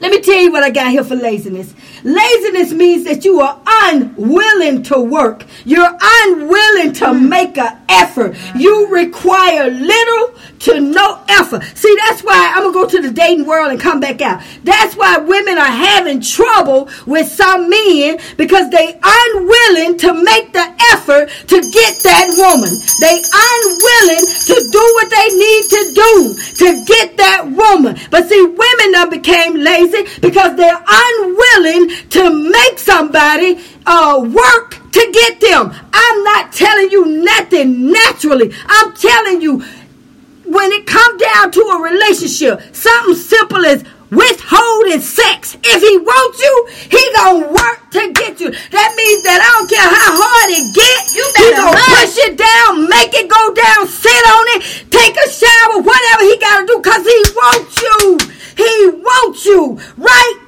Let me tell you what I got here for laziness. Laziness means that you are unwilling to work. You're unwilling to make an effort. You require little to no effort. See, that's why I'm going to go to the dating world and come back out. That's why women are having trouble with some men, because they unwilling to make the effort to get that woman. They unwilling to do what they need to do to get that woman. But see, women now became lazy, because they're unwilling to make somebody uh, work to get them. I'm not telling you nothing naturally. I'm telling you, when it comes down to a relationship, something simple as withholding sex. If he wants you, he gonna work to get you. That means that I don't care how hard it gets, he gonna run. Push it down, make it go down, sit on it, take a shower, whatever he gotta do, because he wants you. He wants you, right?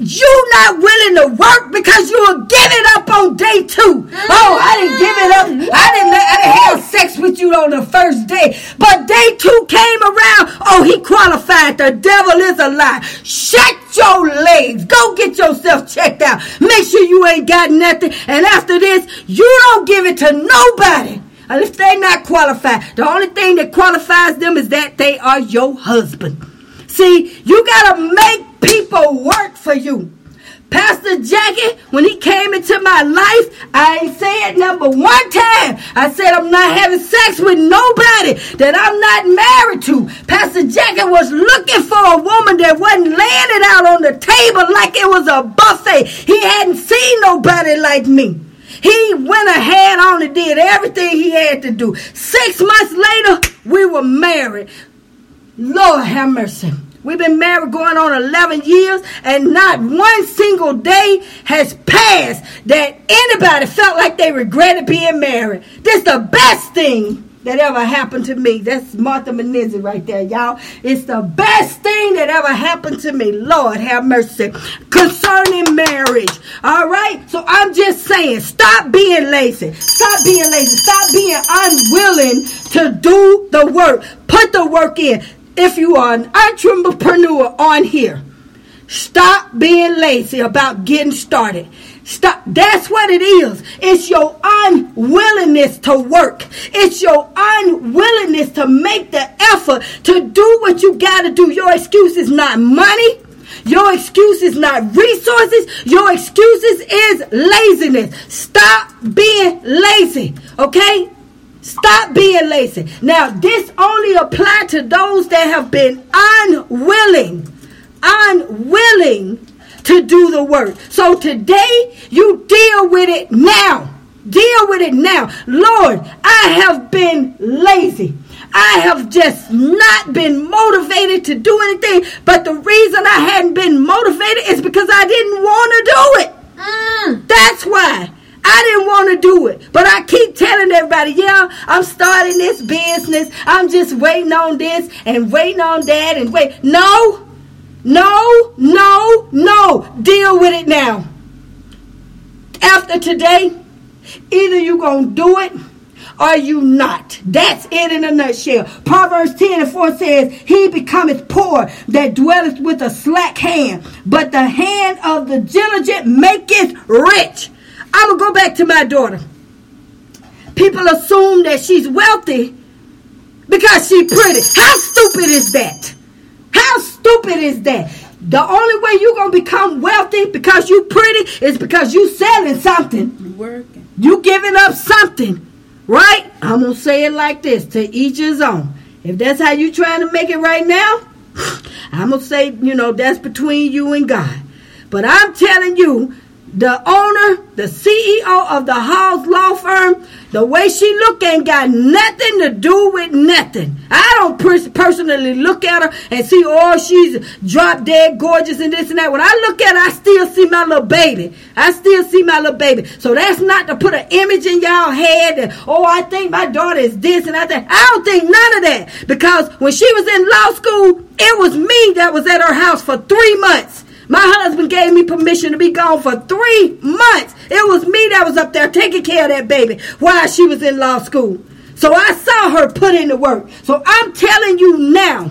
You're not willing to work because you'll give it up on day two. Oh, I didn't give it up. I didn't, I didn't have sex with you on the first day. But day two came around. Oh, he qualified. The devil is a lie. Shut your legs. Go get yourself checked out. Make sure you ain't got nothing. And after this, you don't give it to nobody. If they're not qualified, the only thing that qualifies them is that they are your husband. See, you got to make people work for you. Pastor Jackie, when he came into my life, I ain't said number one time. I said I'm not having sex with nobody that I'm not married to. Pastor Jackie was looking for a woman that wasn't laying it out on the table like it was a buffet. He hadn't seen nobody like me. He went ahead on and did everything he had to do. Six months later, we were married. Lord have mercy. We've been married going on eleven years, and not one single day has passed that anybody felt like they regretted being married. This is the best thing that ever happened to me. That's Martha Munizzi right there, y'all. It's the best thing that ever happened to me. Lord have mercy. Concerning marriage. All right? So I'm just saying, stop being lazy. Stop being lazy. Stop being unwilling to do the work. Put the work in. If you are an entrepreneur on here, stop being lazy about getting started. Stop. That's what it is. It's your unwillingness to work. It's your unwillingness to make the effort to do what you got to do. Your excuse is not money. Your excuse is not resources. Your excuses is laziness. Stop being lazy, okay? Stop being lazy. Now, this only applies to those that have been unwilling, unwilling to do the work. So today, you deal with it now. Deal with it now. Lord, I have been lazy. I have just not been motivated to do anything. But the reason I hadn't been motivated is because I didn't want to do it. Mm. That's why. I didn't want to do it, but I keep telling everybody, yeah, I'm starting this business. I'm just waiting on this and waiting on that and wait. No, no, no, no. Deal with it now. After today, either you're going to do it or you not. That's it in a nutshell. Proverbs ten and four says, he becometh poor that dwelleth with a slack hand, but the hand of the diligent maketh rich. I'm going to go back to my daughter. People assume that she's wealthy because she's pretty. How stupid is that? How stupid is that? The only way you're going to become wealthy because you're pretty is because you're selling something. You're working. You're giving up something, right? I'm going to say it like this, to each his own. If that's how you're trying to make it right now, I'm going to say, you know, that's between you and God. But I'm telling you, the owner, the C E O of the Halls Law Firm, the way she look ain't got nothing to do with nothing. I don't pers- personally look at her and see, oh, she's drop dead gorgeous and this and that. When I look at her, I still see my little baby. I still see my little baby. So that's not to put an image in y'all head that, oh, I think my daughter is this and I think. I don't think none of that, because when she was in law school, it was me that was at her house for three months. My husband gave me permission to be gone for three months. It was me that was up there taking care of that baby while she was in law school. So I saw her put in the work. So I'm telling you now,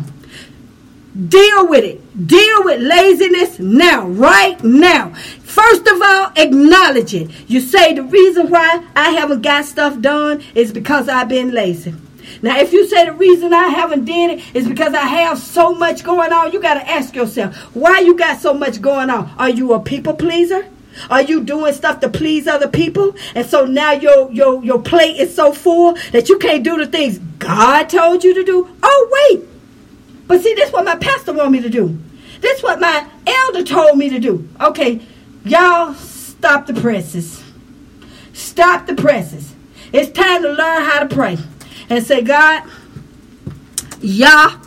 deal with it. Deal with laziness now, right now. First of all, acknowledge it. You say the reason why I haven't got stuff done is because I've been lazy. Now, if you say the reason I haven't did it is because I have so much going on, you got to ask yourself, why you got so much going on? Are you a people pleaser? Are you doing stuff to please other people? And so now your, your, your plate is so full that you can't do the things God told you to do? Oh, wait. But see, this is what my pastor wanted me to do. This is what my elder told me to do. Okay, y'all, stop the presses. Stop the presses. It's time to learn how to pray. And say, God, Yah,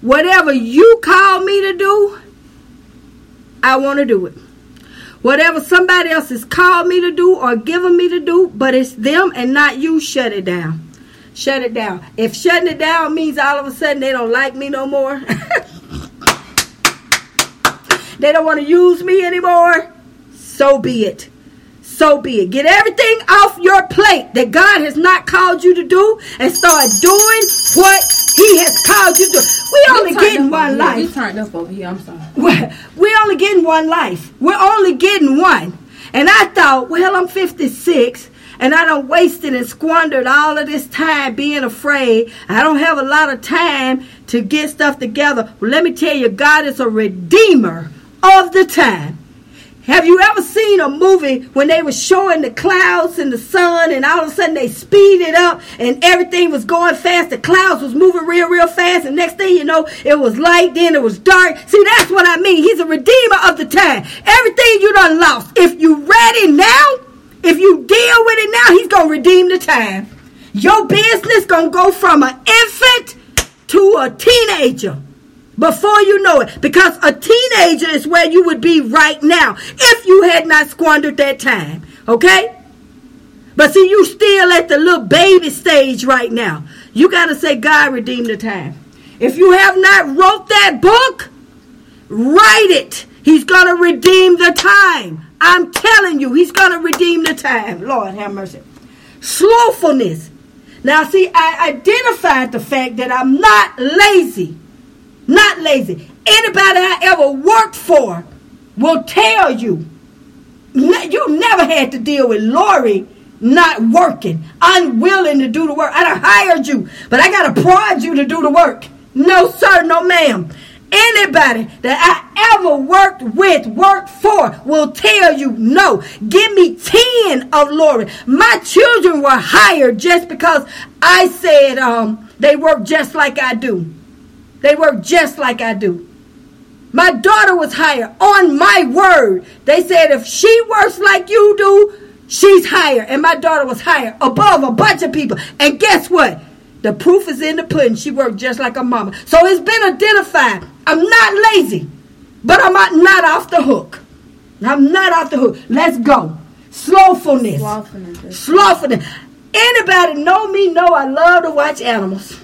whatever you call me to do, I want to do it. Whatever somebody else has called me to do or given me to do, but it's them and not you, shut it down. Shut it down. If shutting it down means all of a sudden they don't like me no more, they don't want to use me anymore, so be it. So be it. Get everything off your plate that God has not called you to do and start doing what he has called you to do. We only getting one life. You turned up over here. I'm sorry. We're, we're only getting one life. We're only getting one. And I thought, well, I'm fifty-six. and I don't waste it and squandered all of this time being afraid. I don't have a lot of time to get stuff together. Well, let me tell you, God is a redeemer of the time. Have you ever seen a movie when they were showing the clouds and the sun, and all of a sudden they speeded up and everything was going fast? The clouds was moving real, real fast, and next thing you know, it was light, then it was dark. See, that's what I mean. He's a redeemer of the time. Everything you done lost, if you ready now, if you deal with it now, he's going to redeem the time. Your business going to go from an infant to a teenager before you know it, because a teenager is where you would be right now if you had not squandered that time, okay? But see, you still at the little baby stage right now. You got to say, God, redeem the time. If you have not wrote that book, write it. He's going to redeem the time. I'm telling you, he's going to redeem the time. Lord, have mercy. Slowfulness. Now, see, I identified the fact that I'm not lazy. Not lazy. Anybody I ever worked for will tell you, you never had to deal with Lori not working, unwilling to do the work. I done hired you, but I got to prod you to do the work. No, sir, no, ma'am. Anybody that I ever worked with, worked for, will tell you no. Give me ten of Lori. My children were hired just because I said um, they work just like I do. They work just like I do. My daughter was hired on my word. They said if she works like you do, she's hired. And my daughter was hired above a bunch of people. And guess what? The proof is in the pudding. She worked just like her mama. So it's been identified. I'm not lazy, but I'm not off the hook. I'm not off the hook. Let's go. Slowfulness. Slowfulness. Slowfulness. Anybody know me know I love to watch animals.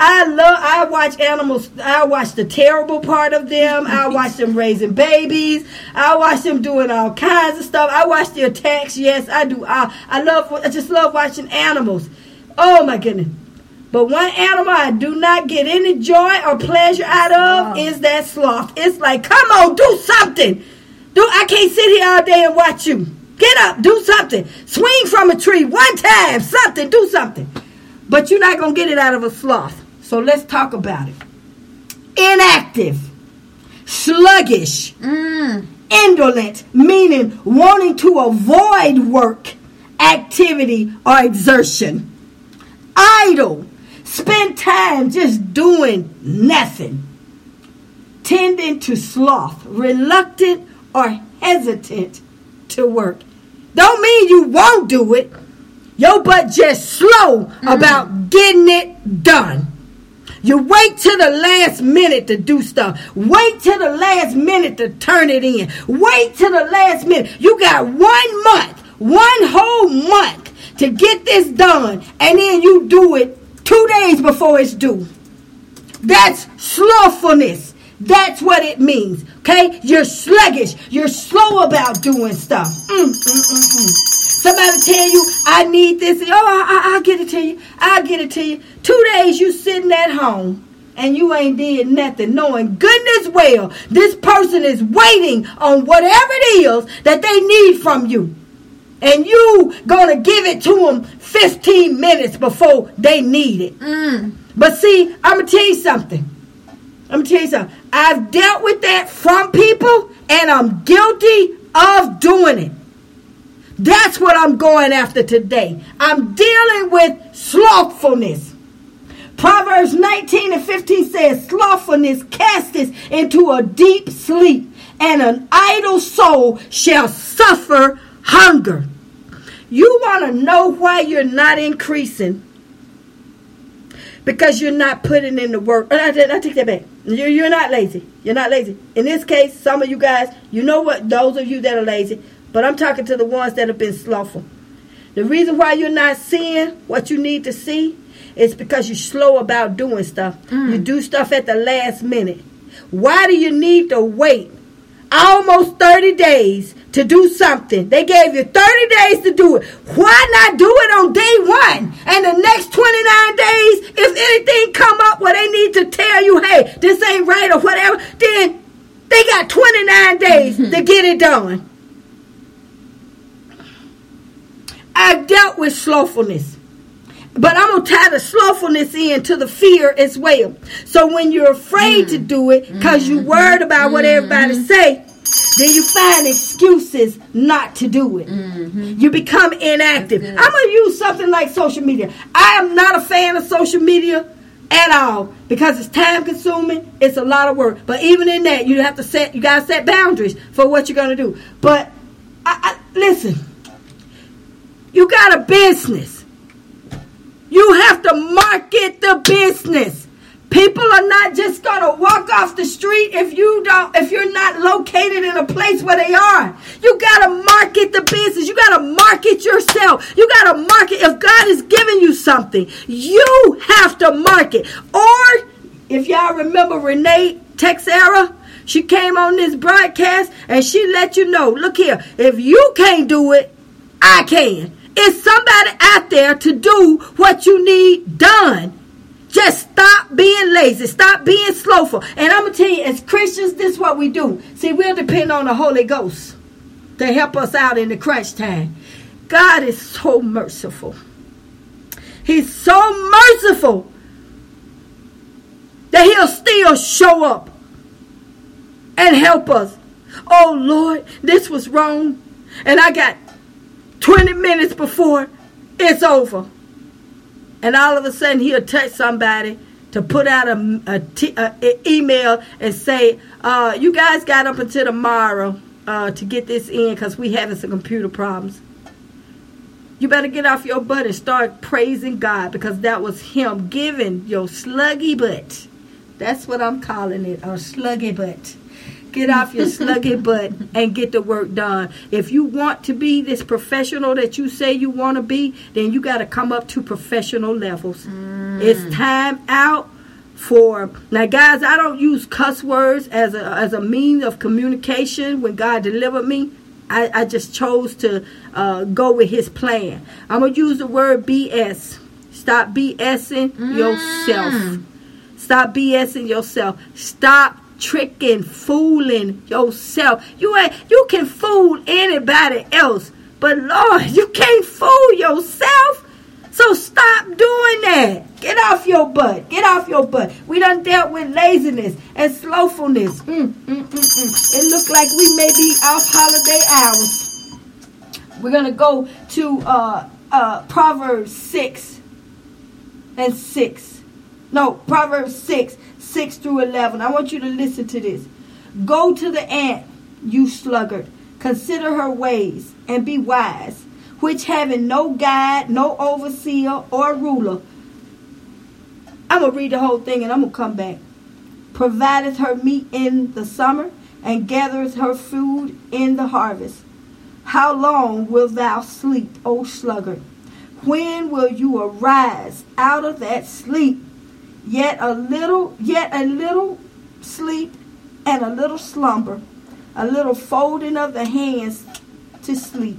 I love, I watch animals, I watch the terrible part of them, I watch them raising babies, I watch them doing all kinds of stuff, I watch the attacks, yes, I do, I, I love, I just love watching animals, oh my goodness, but one animal I do not get any joy or pleasure out of wow. is that sloth. It's like, come on, do something, do, I can't sit here all day and watch you, get up, do something, swing from a tree, one time, something, do something, but you're not going to get it out of a sloth. So let's talk about it. Inactive, sluggish, mm. indolent, meaning wanting to avoid work, activity, or exertion. Idle, spend time just doing nothing. Tending to sloth, reluctant or hesitant to work. Don't mean you won't do it. Your butt just slow mm. about getting it done. You wait till the last minute to do stuff. Wait till the last minute to turn it in. Wait till the last minute. You got one month, one whole month to get this done, and then you do it two days before it's due. That's slothfulness. That's what it means. Okay? You're sluggish. You're slow about doing stuff. Mm, mm, mm, mm. Somebody tell you, I need this. Oh, I, I, I'll get it to you. I'll get it to you. Two days you sitting at home and you ain't did nothing, knowing goodness well this person is waiting on whatever it is that they need from you. And you going to give it to them fifteen minutes before they need it. Mm. But see, I'm going to tell you something. I'm going to tell you something. I've dealt with that from people, and I'm guilty of doing it. That's what I'm going after today. I'm dealing with slothfulness. Proverbs nineteen and fifteen says, slothfulness casteth into a deep sleep, and an idle soul shall suffer hunger. You want to know why you're not increasing? Because you're not putting in the work. I, I take that back. You're, you're not lazy. You're not lazy. In this case, some of you guys, you know what? Those of you that are lazy. But I'm talking to the ones that have been slothful. The reason why you're not seeing what you need to see is because you're slow about doing stuff. Mm. You do stuff at the last minute. Why do you need to wait almost thirty days to do something? They gave you thirty days to do it. Why not do it on day one? And the next twenty-nine days, if anything come up where they need to tell you, hey, this ain't right or whatever, then they got twenty-nine days mm-hmm. to get it done. I've dealt with slothfulness. But I'm going to tie the slothfulness in to the fear as well. So when you're afraid mm. to do it because mm. you're worried about mm. what everybody say, then you find excuses not to do it. Mm-hmm. You become inactive. I'm going to use something like social media. I am not a fan of social media at all because it's time consuming. It's a lot of work. But even in that, you have to set, you got to set boundaries for what you're going to do. But I, I, listen, you got a business. You have to market the business. People are not just going to walk off the street if you don't, if you're not located in a place where they are. You got to market the business. You got to market yourself. You got to market. If God is giving you something, you have to market. Or, if y'all remember Renee Texera, she came on this broadcast and she let you know, look here, if you can't do it, I can. It's somebody out there to do what you need done. Just stop being lazy. Stop being slothful. And I'm going to tell you, as Christians, this is what we do. See, we'll depend on the Holy Ghost to help us out in the crunch time. God is so merciful. He's so merciful that he'll still show up and help us. Oh, Lord, this was wrong. And I got twenty minutes before it's over. And all of a sudden, he'll touch somebody to put out a, a, t- a, a email and say, uh, you guys got up until tomorrow uh, to get this in because we having some computer problems. You better get off your butt and start praising God because that was him giving your sluggy butt. That's what I'm calling it, a sluggy butt. Get off your sluggy butt and get the work done. If you want to be this professional that you say you want to be, then you got to come up to professional levels. Mm. It's time out for... Now, guys, I don't use cuss words as a, as a means of communication when God delivered me. I, I just chose to uh, go with his plan. I'm going to use the word B S. Stop BSing mm. yourself. Stop BSing yourself. Stop tricking, fooling yourself. You ain't, you can fool anybody else, but Lord, you can't fool yourself. So stop doing that. Get off your butt. Get off your butt. We done dealt with laziness and slothfulness. Mm, mm, mm, mm. It look like we may be off holiday hours. We're gonna go to uh, uh, Proverbs six and six. No, Proverbs six. six through eleven. I want you to listen to this. Go to the ant, you sluggard. Consider her ways and be wise, which having no guide, no overseer or ruler. I'm going to read the whole thing and I'm going to come back. Provideth her meat in the summer and gathereth her food in the harvest. How long wilt thou sleep, O sluggard? When will you arise out of that sleep? Yet a little, yet a little sleep and a little slumber, a little folding of the hands to sleep.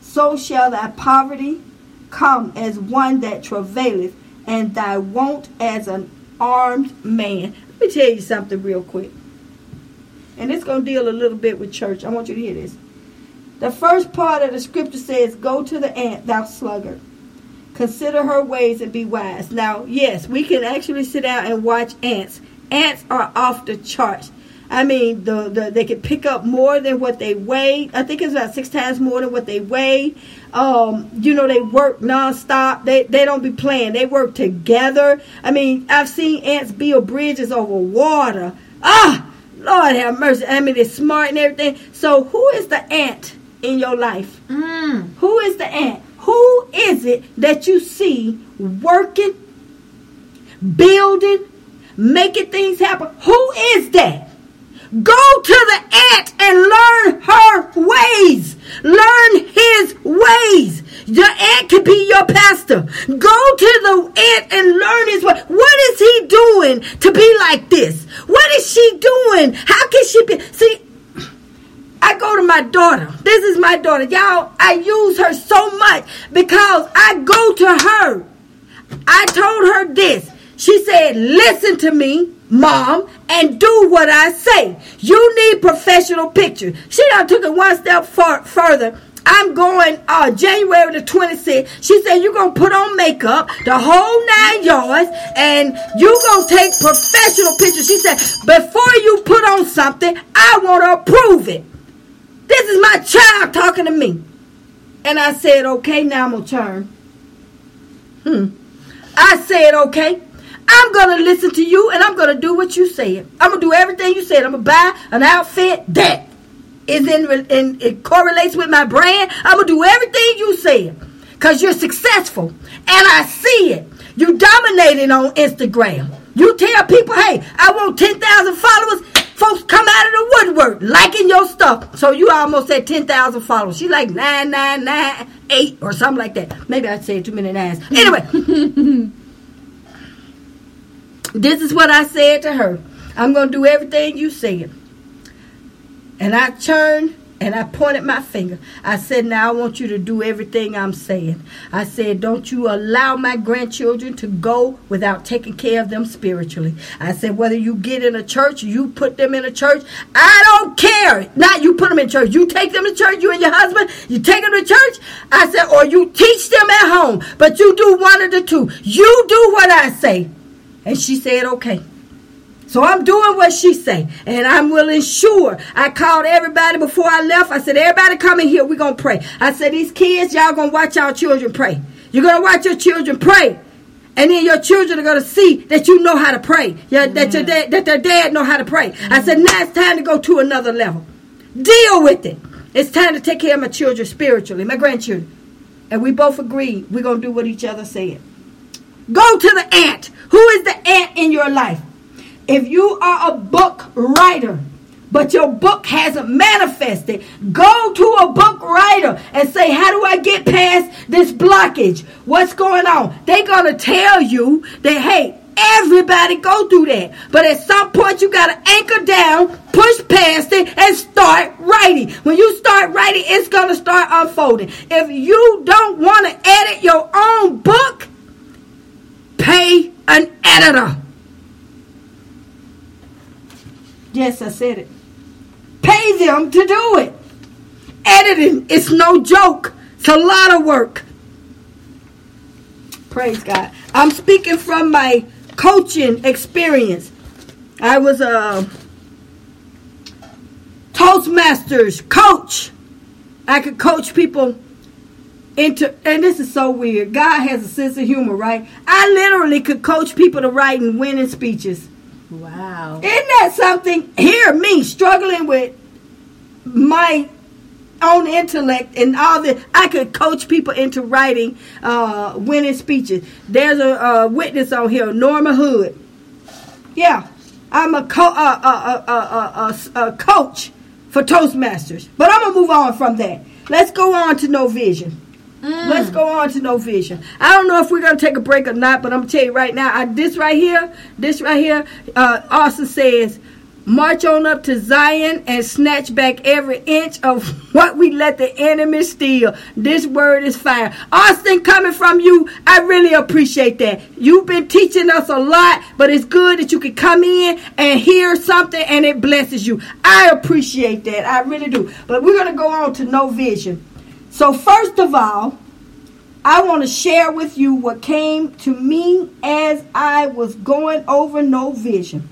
So shall thy poverty come as one that travaileth, and thy want as an armed man. Let me tell you something real quick. And it's going to deal a little bit with church. I want you to hear this. The first part of the scripture says, go to the ant, thou sluggard. Consider her ways and be wise. Now, yes, we can actually sit down and watch ants. Ants are off the charts. I mean, the, the they can pick up more than what they weigh. I think it's about six times more than what they weigh. Um, you know, they work nonstop. They they don't be playing. They work together. I mean, I've seen ants build bridges over water. Ah, Lord have mercy. I mean, they're smart and everything. So who is the ant in your life? Mm. Who is the ant? Who is it that you see working, building, making things happen? Who is that? Go to the ant and learn her ways. Learn his ways. Your ant could be your pastor. Go to the ant and learn his ways. What is he doing to be like this? What is she doing? How can she be? See, I go to my daughter. This is my daughter. Y'all, I use her so much because I go to her. I told her this. She said, listen to me, Mom, and do what I say. You need professional pictures. She done took it one step far, further I'm going uh, January the twenty-sixth. She said, you're going to put on makeup, the whole nine yards, and you're going to take professional pictures. She said, before you put on something, I want to approve it. This is my child talking to me. And I said, okay, now I'm going to turn. Hmm. I said, okay. I'm going to listen to you, and I'm going to do what you said. I'm going to do everything you said. I'm going to buy an outfit that is in, in it correlates with my brand. I'm going to do everything you said because you're successful, and I see it. You dominated on Instagram. You tell people, hey, I want ten thousand followers. Folks come out of the woodwork liking your stuff. So you almost said ten thousand followers. She's like nine nine nine eight or something like that. Maybe I said too many nines. Anyway. This is what I said to her. I'm going to do everything you said. And I turned and I pointed my finger. I said, now I want you to do everything I'm saying. I said, don't you allow my grandchildren to go without taking care of them spiritually. I said, whether you get in a church, you put them in a church. I don't care. Not you put them in church. You take them to church, you and your husband, you take them to church. I said, or you teach them at home. But you do one of the two. You do what I say. And she said, okay. So I'm doing what she say. And I will ensure. I called everybody before I left. I said, everybody come in here. We're going to pray. I said, these kids, y'all going to watch y'all children pray. You're going to watch your children pray. And then your children are going to see that you know how to pray. Your, that, your dad, that their dad know how to pray. I said, now it's time to go to another level. Deal with it. It's time to take care of my children spiritually, my grandchildren. And we both agreed we're going to do what each other said. Go to the ant. Who is the ant in your life? If you are a book writer, but your book hasn't manifested, go to a book writer and say, how do I get past this blockage? What's going on? They're going to tell you that, hey, everybody go through that. But at some point, you got to anchor down, push past it, and start writing. When you start writing, it's going to start unfolding. If you don't want to edit your own book, pay an editor. Yes, I said it. Pay them to do it. Editing is no joke. It's a lot of work. Praise God. I'm speaking from my coaching experience. I was a Toastmasters coach. I could coach people into, and this is so weird. God has a sense of humor, right? I literally could coach people to write and winning speeches. Wow. Isn't that something? Hear me struggling with my own intellect and all this. I could coach people into writing uh, winning speeches. There's a uh, witness on here, Norma Hood. Yeah, I'm a, co- uh, uh, uh, uh, uh, uh, coach for Toastmasters. But I'm going to move on from that. Let's go on to No Vision. Mm. Let's go on to No Vision. I don't know if we're going to take a break or not, but I'm going to tell you right now, I, this right here, this right here, uh, Austin says, march on up to Zion and snatch back every inch of what we let the enemy steal. This word is fire. Austin, coming from you, I really appreciate that. You've been teaching us a lot, but it's good that you can come in and hear something and it blesses you. I appreciate that. I really do. But we're going to go on to No Vision. So first of all, I want to share with you what came to me as I was going over No Vision.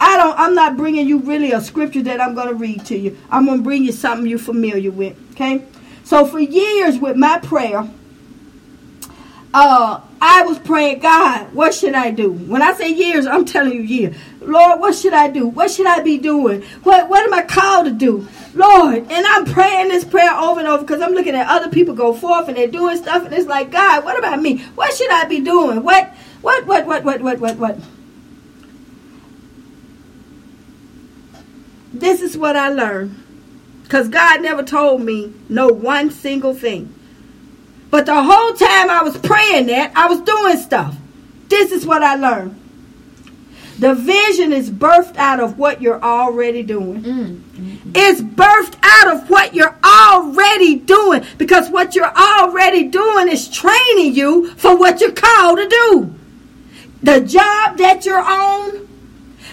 I don't, I'm not bringing you really a scripture that I'm going to read to you. I'm going to bring you something you're familiar with, okay? So for years with my prayer, uh, I was praying, God, what should I do? When I say years, I'm telling you years. Lord, what should I do? What should I be doing? What, what am I called to do? Lord, and I'm praying this prayer over and over because I'm looking at other people go forth and they're doing stuff and it's like, God, what about me? What should I be doing? What, what, what, what, what, what, what, what? This is what I learned because God never told me no one single thing. But the whole time I was praying that, I was doing stuff. This is what I learned. The vision is birthed out of what you're already doing. Mm-hmm. It's birthed out of what you're already doing. Because what you're already doing is training you for what you're called to do. The job that you're on,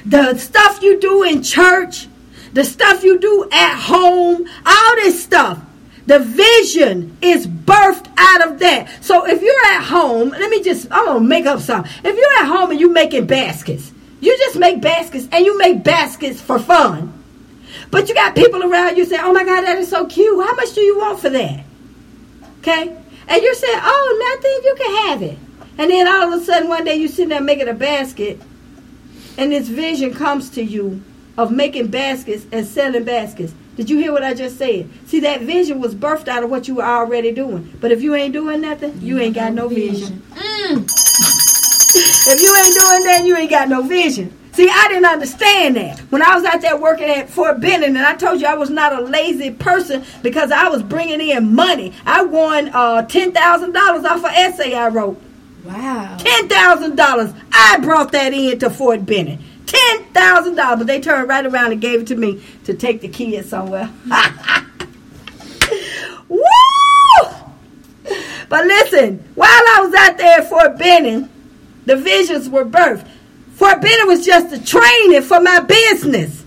the stuff you do in church, the stuff you do at home, all this stuff. The vision is birthed out of that. So if you're at home, let me just, I'm going to make up something. If you're at home and you're making baskets, you just make baskets and you make baskets for fun. But you got people around you saying, oh my God, that is so cute. How much do you want for that? Okay? And you're saying, oh, nothing, you can have it. And then all of a sudden one day you're sitting there making a basket and this vision comes to you of making baskets and selling baskets. Did you hear what I just said? See, that vision was birthed out of what you were already doing. But if you ain't doing nothing, you ain't got no vision. Mm. If you ain't doing that, you ain't got no vision. See, I didn't understand that. When I was out there working at Fort Benning, and I told you I was not a lazy person because I was bringing in money. I won uh, ten thousand dollars off an essay I wrote. Wow. ten thousand dollars. I brought that in to Fort Benning. ten thousand dollars. But they turned right around and gave it to me to take the kids somewhere. Woo! But listen, while I was out there at Fort Benning, the visions were birthed. Fort Benning was just the training for my business.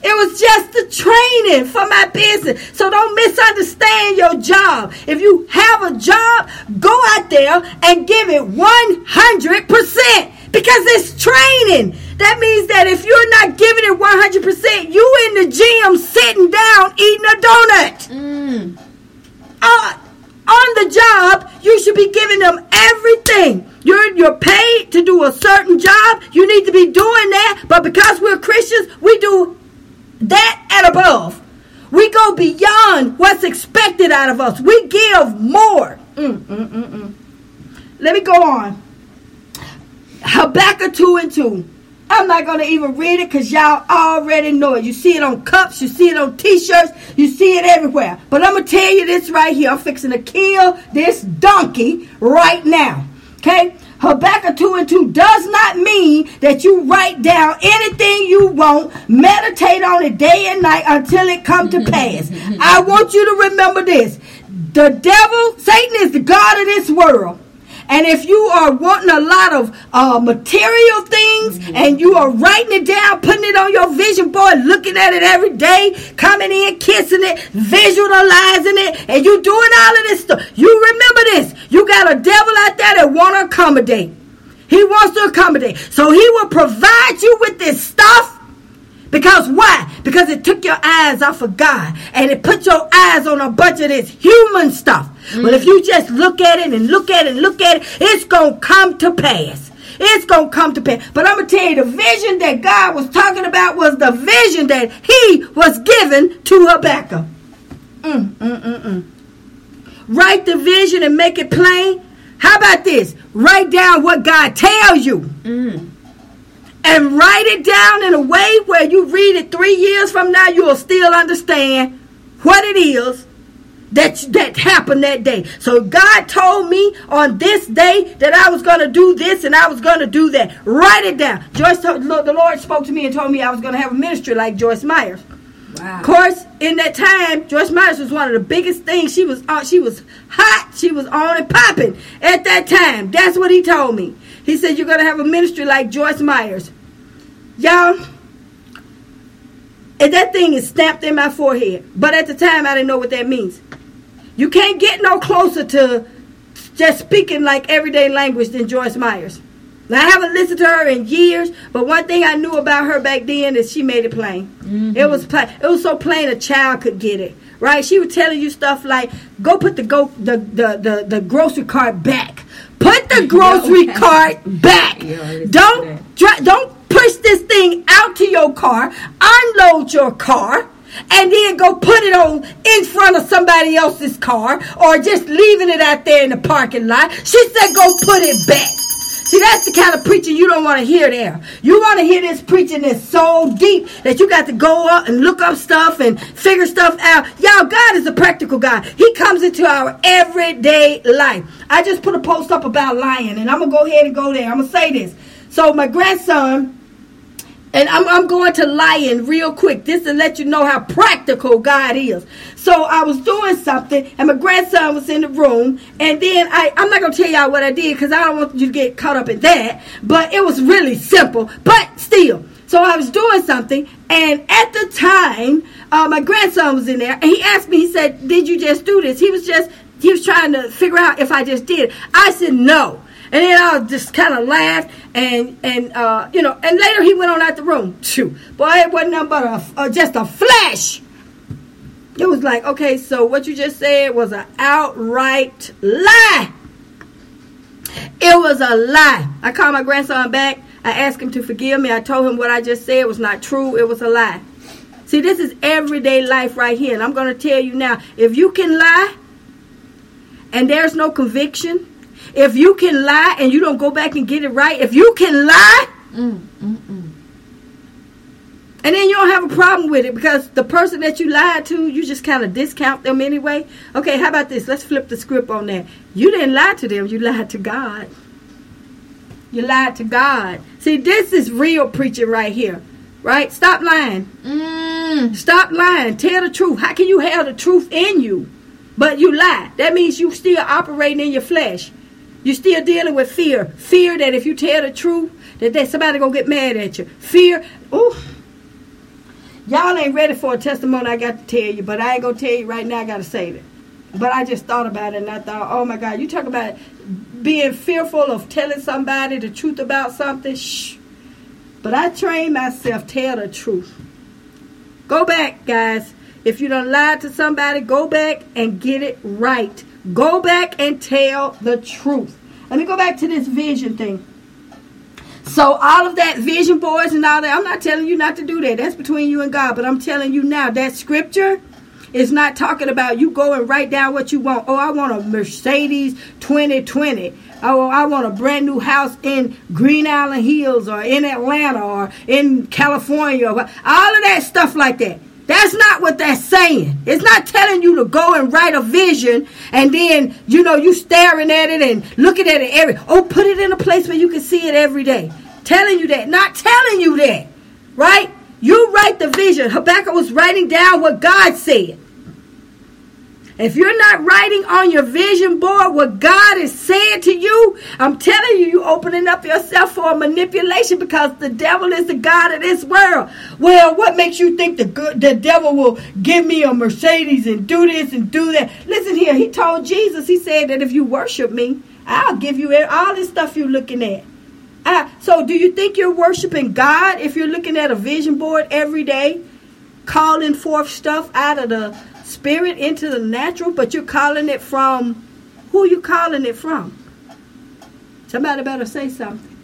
It was just the training for my business. So don't misunderstand your job. If you have a job, go out there and give it one hundred percent. Because it's training. That means that if you're not giving it one hundred percent, you in the gym sitting down eating a donut. Mm. Uh, on the job, you should be giving them everything. You're, you're paid to do a certain job. You need to be doing that. But because we're Christians, we do that and above. We go beyond what's expected out of us. We give more. Mm, mm, mm, mm. Let me go on. Habakkuk two and two. I'm not going to even read it because y'all already know it. You see it on cups. You see it on T-shirts. You see it everywhere. But I'm going to tell you this right here. I'm fixing to kill this donkey right now. Okay? Habakkuk two and two does not mean that you write down anything you want, meditate on it day and night until it come to pass. I want you to remember this. The devil, Satan is the god of this world. And if you are wanting a lot of uh, material things and you are writing it down, putting it on your vision board, looking at it every day, coming in, kissing it, visualizing it, and you doing all of this stuff, you remember this. You got a devil out there that want to accommodate. He wants to accommodate. So he will provide you with this stuff. Because why? Because it took your eyes off of God. And it put your eyes on a bunch of this human stuff. Mm. But if you just look at it and look at it and look at it, it's going to come to pass. It's going to come to pass. But I'm going to tell you, the vision that God was talking about was the vision that he was giving to Habakkuk. Mm, mm, mm, mm. Write the vision and make it plain. How about this? Write down what God tells you. Mm. And write it down in a way where you read it three years from now, you'll still understand what it is that, that happened that day. So God told me on this day that I was going to do this and I was going to do that. Write it down. Joyce, told, the Lord spoke to me and told me I was going to have a ministry like Joyce Myers. Wow. Of course, in that time, Joyce Myers was one of the biggest things. She was on, she was hot. She was on and popping at that time. That's what he told me. He said, you're going to have a ministry like Joyce Myers. Y'all, and that thing is stamped in my forehead. But at the time, I didn't know what that means. You can't get no closer to just speaking like everyday language than Joyce Myers. Now, I haven't listened to her in years, but one thing I knew about her back then is she made it plain. Mm-hmm. It was plain. It was so plain a child could get it, right? She was telling you stuff like, go put the go the the, the, the grocery cart back. Put the grocery yeah, okay. cart back. Yeah, don't dri- don't push this thing out to your car. Unload your car. And then go put it on in front of somebody else's car. Or just leaving it out there in the parking lot. She said go put it back. See, that's the kind of preaching you don't want to hear there. You want to hear this preaching that's so deep that you got to go up and look up stuff and figure stuff out. Y'all, God is a practical God. He comes into our everyday life. I just put a post up about lying, and I'm going to go ahead and go there. I'm going to say this. So my grandson, and I'm, I'm going to lying real quick. This to let you know how practical God is. So I was doing something, and my grandson was in the room. And then I, I'm not going to tell y'all what I did because I don't want you to get caught up in that. But it was really simple. But still. So I was doing something. And at the time, uh, my grandson was in there, and he asked me, he said, did you just do this? He was just, he was trying to figure out if I just did it. I said, no. And then I just kind of laughed, and, and uh, you know, and later he went on out the room. Phew. Boy, it wasn't nothing but a, uh, just a flash. It was like, okay, so what you just said was an outright lie. It was a lie. I called my grandson back. I asked him to forgive me. I told him what I just said was not true. It was a lie. See, this is everyday life right here. And I'm going to tell you now, if you can lie and there's no conviction, if you can lie and you don't go back and get it right, if you can lie, mm, mm, mm. and then you don't have a problem with it because the person that you lied to, you just kind of discount them anyway. Okay, how about this? Let's flip the script on that. You didn't lie to them. You lied to God. You lied to God. See, this is real preaching right here, right? Stop lying. Mm. Stop lying. Tell the truth. How can you have the truth in you, but you lie? That means you still operating in your flesh. You're still dealing with fear. Fear that if you tell the truth, that, that somebody going to get mad at you. Fear. Ooh. Y'all ain't ready for a testimony I got to tell you, but I ain't going to tell you right now. I got to save it. But I just thought about it, and I thought, oh, my God. You talk about being fearful of telling somebody the truth about something. Shh. But I trained myself, tell the truth. Go back, guys. If you done lied to somebody, go back and get it right. Go back and tell the truth. Let me go back to this vision thing. So all of that vision boards and all that, I'm not telling you not to do that. That's between you and God. But I'm telling you now, that scripture is not talking about you go and write down what you want. Oh, I want a Mercedes twenty twenty. Oh, I want a brand new house in Green Island Hills or in Atlanta or in California. All of that stuff like that. That's not what that's saying. It's not telling you to go and write a vision and then, you know, you staring at it and looking at it every, oh, put it in a place where you can see it every day. Telling you that. Not telling you that. Right? You write the vision. Habakkuk was writing down what God said. If you're not writing on your vision board what God is saying to you, I'm telling you, you're opening up yourself for manipulation because the devil is the God of this world. Well, what makes you think the good, the devil will give me a Mercedes and do this and do that? Listen here, he told Jesus, he said that if you worship me, I'll give you all this stuff you're looking at. Uh, so do you think you're worshiping God if you're looking at a vision board every day, calling forth stuff out of the spirit into the natural, but you're calling it from who you calling it from? Somebody better say something.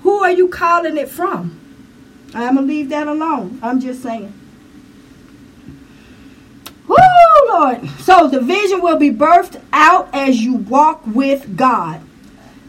Who are you calling it from? I'm gonna leave that alone. I'm just saying. Woo, Lord. So the vision will be birthed out as you walk with God.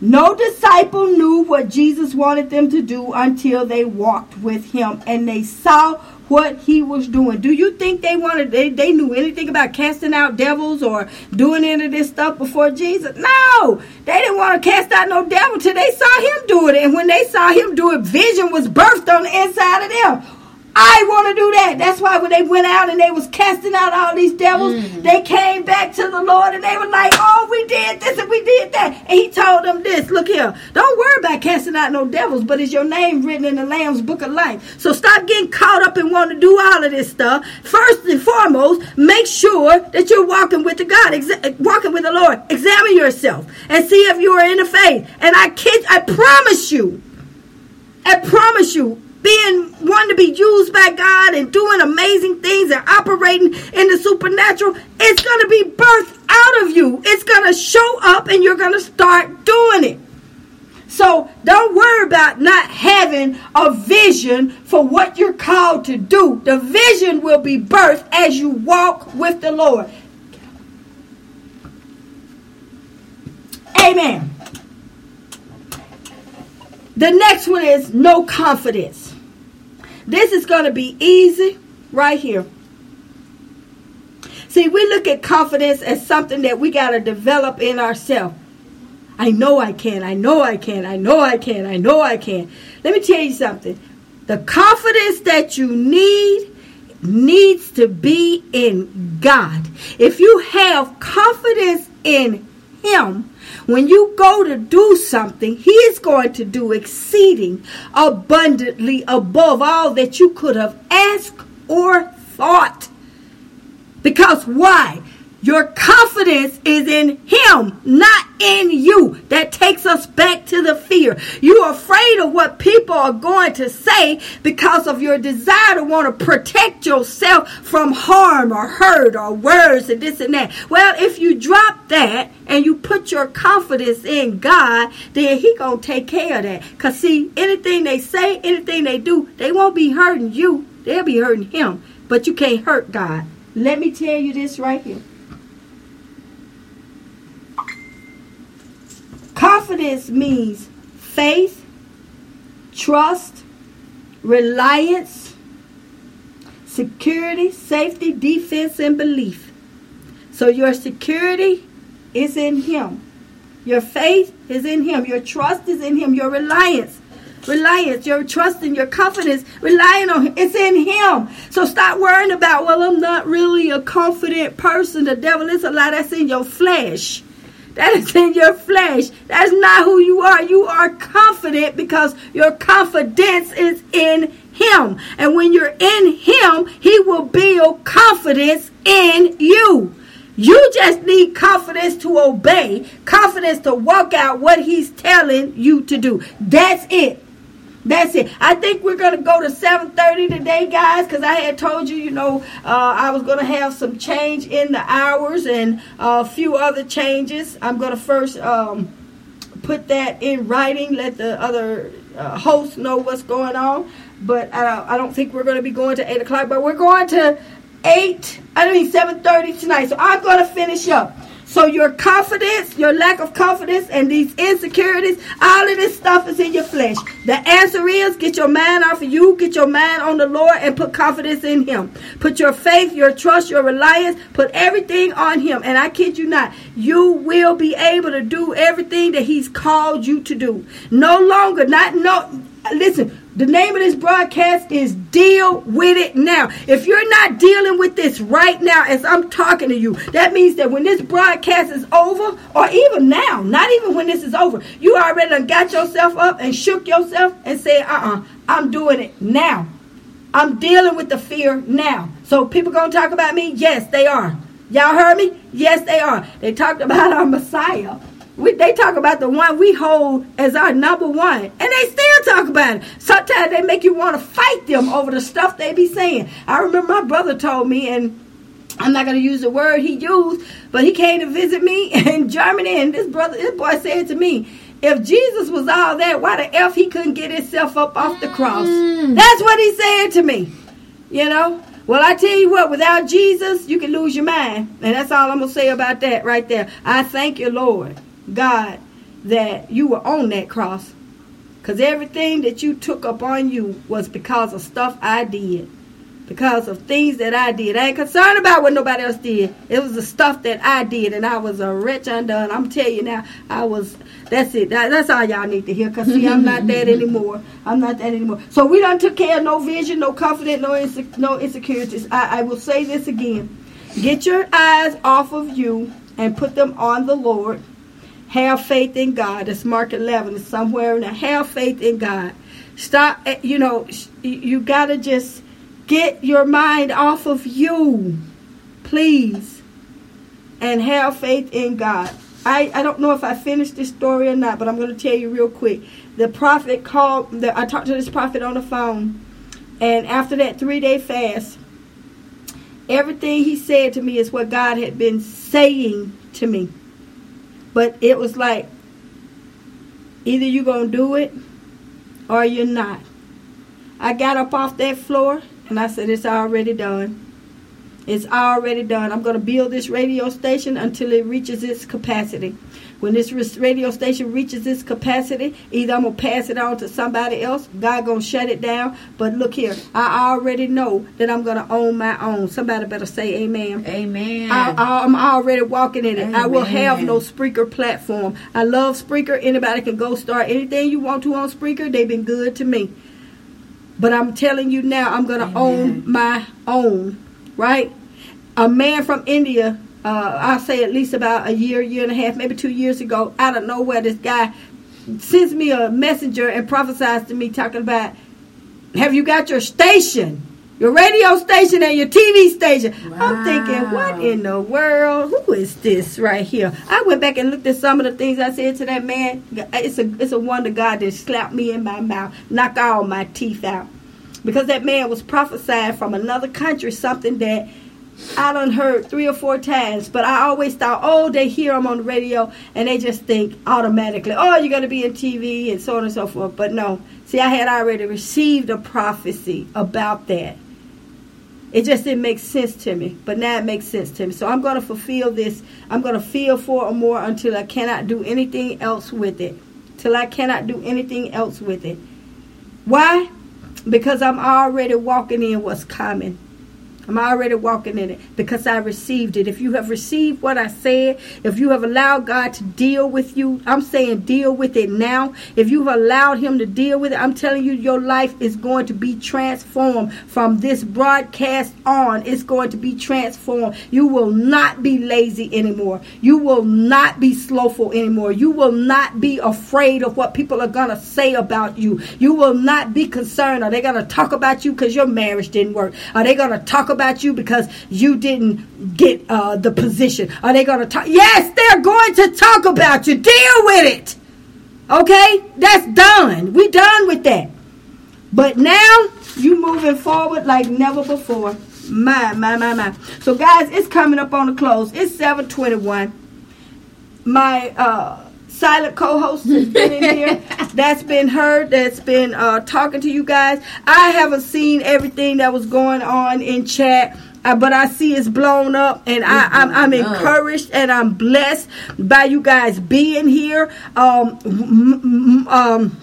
No disciple knew what Jesus wanted them to do until they walked with him and they saw what he was doing. Do you think they wanted they, they knew anything about casting out devils or doing any of this stuff before Jesus? No. They didn't want to cast out no devil till they saw him do it. And when they saw him do it, vision was birthed on the inside of them. I want to do that. That's why when they went out and they was casting out all these devils, mm. they came back to the Lord and they were like, oh, we did this and we did that. And he told them this, look here, don't worry about casting out no devils, but it's your name written in the Lamb's Book of Life. So stop getting caught up and wanting to do all of this stuff. First and foremost, make sure that you're walking with the God, exa- walking with the Lord. Examine yourself and see if you are in the faith. And I kid, I promise you, I promise you, being one to be used by God and doing amazing things and operating in the supernatural, it's going to be birthed out of you. It's going to show up and you're going to start doing it. So don't worry about not having a vision for what you're called to do. The vision will be birthed as you walk with the Lord. Amen. The next one is no confidence. This is going to be easy right here. See, we look at confidence as something that we got to develop in ourselves. I know I can. I know I can. I know I can. I know I can. Let me tell you something. The confidence that you need needs to be in God. If you have confidence in Him, when you go to do something, He is going to do exceeding abundantly above all that you could have asked or thought. Because why? Your confidence is in him, not in you. That takes us back to the fear. You're afraid of what people are going to say because of your desire to want to protect yourself from harm or hurt or words and this and that. Well, if you drop that and you put your confidence in God, then he going to take care of that. Because see, anything they say, anything they do, they won't be hurting you. They'll be hurting him. But you can't hurt God. Let me tell you this right here. Confidence means faith, trust, reliance, security, safety, defense, and belief. So your security is in him. Your faith is in him. Your trust is in him. Your reliance, reliance, your trust and your confidence, relying on him, it's in him. So stop worrying about, well, I'm not really a confident person. The devil is a lie. That's in your flesh. That is in your flesh. That's not who you are. You are confident because your confidence is in him. And when you're in him, he will build confidence in you. You just need confidence to obey, confidence to walk out what he's telling you to do. That's it. That's it. I think we're going to go to seven thirty today, guys, because I had told you, you know, uh, I was going to have some change in the hours and uh, a few other changes. I'm going to first um, put that in writing, let the other uh, hosts know what's going on. But I, I don't think we're going to be going to eight o'clock, but we're going to eight, I mean seven thirty tonight. So I'm going to finish up. So your confidence, your lack of confidence, and these insecurities, all of this stuff is in your flesh. The answer is get your mind off of you, get your mind on the Lord, and put confidence in him. Put your faith, your trust, your reliance, put everything on him. And I kid you not, you will be able to do everything that he's called you to do. No longer, not no, listen, the name of this broadcast is Deal With It Now. If you're not dealing with this right now as I'm talking to you, that means that when this broadcast is over, or even now, not even when this is over, you already done got yourself up and shook yourself and said, uh-uh, I'm doing it now. I'm dealing with the fear now. So people going to talk about me? Yes, they are. Y'all heard me? Yes, they are. They talked about our Messiah. We, they talk about the one we hold as our number one. And they still talk about it. Sometimes they make you want to fight them over the stuff they be saying. I remember my brother told me, and I'm not going to use the word he used, but he came to visit me in Germany. And this brother, this boy said to me, if Jesus was all that, why the F he couldn't get himself up off the cross? Mm. That's what he said to me. You know? Well, I tell you what, without Jesus, you can lose your mind. And that's all I'm going to say about that right there. I thank you, Lord God, that you were on that cross, because everything that you took upon you was because of stuff I did, because of things that I did. I ain't concerned about what nobody else did. It was the stuff that I did, and I was a wretch undone. I'm telling you now, I was, that's it. That, that's all y'all need to hear, because see, I'm not that anymore. I'm not that anymore. So we done took care of no vision, no confidence, no, inse- no insecurities. I, I will say this again. Get your eyes off of you and put them on the Lord. Have faith in God. That's Mark eleven. It's somewhere in there. Have faith in God. Stop, you know, you got to just get your mind off of you, please, and have faith in God. I, I don't know if I finished this story or not, but I'm going to tell you real quick. The prophet called, the, I talked to this prophet on the phone, and after that three-day fast, everything he said to me is what God had been saying to me. But it was like, either you're going to do it or you're not. I got up off that floor and I said, it's already done. It's already done. I'm going to build this radio station until it reaches its capacity. When this radio station reaches its capacity, either I'm going to pass it on to somebody else, God going to shut it down. But look here, I already know that I'm going to own my own. Somebody better say amen. Amen. I, I, I'm already walking in it. Amen. I will have no Spreaker platform. I love Spreaker. Anybody can go start anything you want to on Spreaker. They've been good to me. But I'm telling you now, I'm going to own my own, right? A man from India, Uh, I'll say at least about a year, year and a half, maybe two years ago, out of nowhere, this guy sends me a messenger and prophesies to me talking about, have you got your station? your radio station and your T V station. Wow. I'm thinking, what in the world? Who is this right here? I went back and looked at some of the things I said to that man. It's a it's a wonder God that slapped me in my mouth, knock all my teeth out. Because that man was prophesying from another country, something that I done heard three or four times. But I always thought, oh, they hear them on the radio, and they just think automatically, oh, you're going to be in T V, and so on and so forth. But no. See, I had already received a prophecy about that. It just didn't make sense to me, but now it makes sense to me. So I'm going to fulfill this. I'm going to feel for or more until I cannot do anything else with it. Till I cannot do anything else with it. Why? Because I'm already walking in what's coming. I'm already walking in it because I received it. If you have received what I said, if you have allowed God to deal with you, I'm saying deal with it now. If you've allowed him to deal with it, I'm telling you, your life is going to be transformed from this broadcast on. It's going to be transformed. You will not be lazy anymore. You will not be slothful anymore. You will not be afraid of what people are going to say about you. You will not be concerned. Are they going to talk about you because your marriage didn't work? Are they going to talk about about you because you didn't get uh, the position? Are they going to talk? Yes, they're going to talk about you. Deal with it. Okay? That's done. We done with that. But now you moving forward like never before. My, my, my, my. So, guys, it's coming up on the close. It's seven twenty-one. My uh, silent co-host has been in here. That's been her. That's been uh, talking to you guys. I haven't seen everything that was going on in chat, uh, but I see it's blown up, and it's I, I'm, I'm encouraged up. And I'm blessed by you guys being here. Um, m- m- um,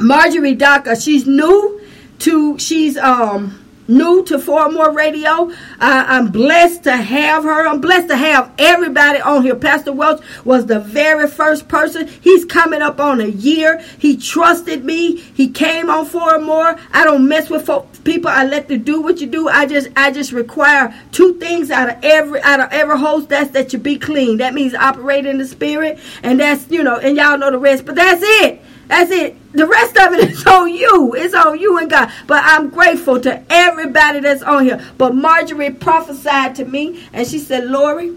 Marjorie Daka, she's new to she's um. new to Fort More Radio. Uh, I'm blessed to have her. I'm blessed to have everybody on here. Pastor Welch was the very first person. He's coming up on a year. He trusted me. He came on Fort More. I don't mess with folks, people. I let them do what you do. I just I just require two things out of every out of every host. That's that you be clean. That means operate in the spirit, and that's, you know, and y'all know the rest. But that's it. That's it. The rest of it is on you. It's on you and God. But I'm grateful to everybody that's on here. But Marjorie prophesied to me, and she said, Lori,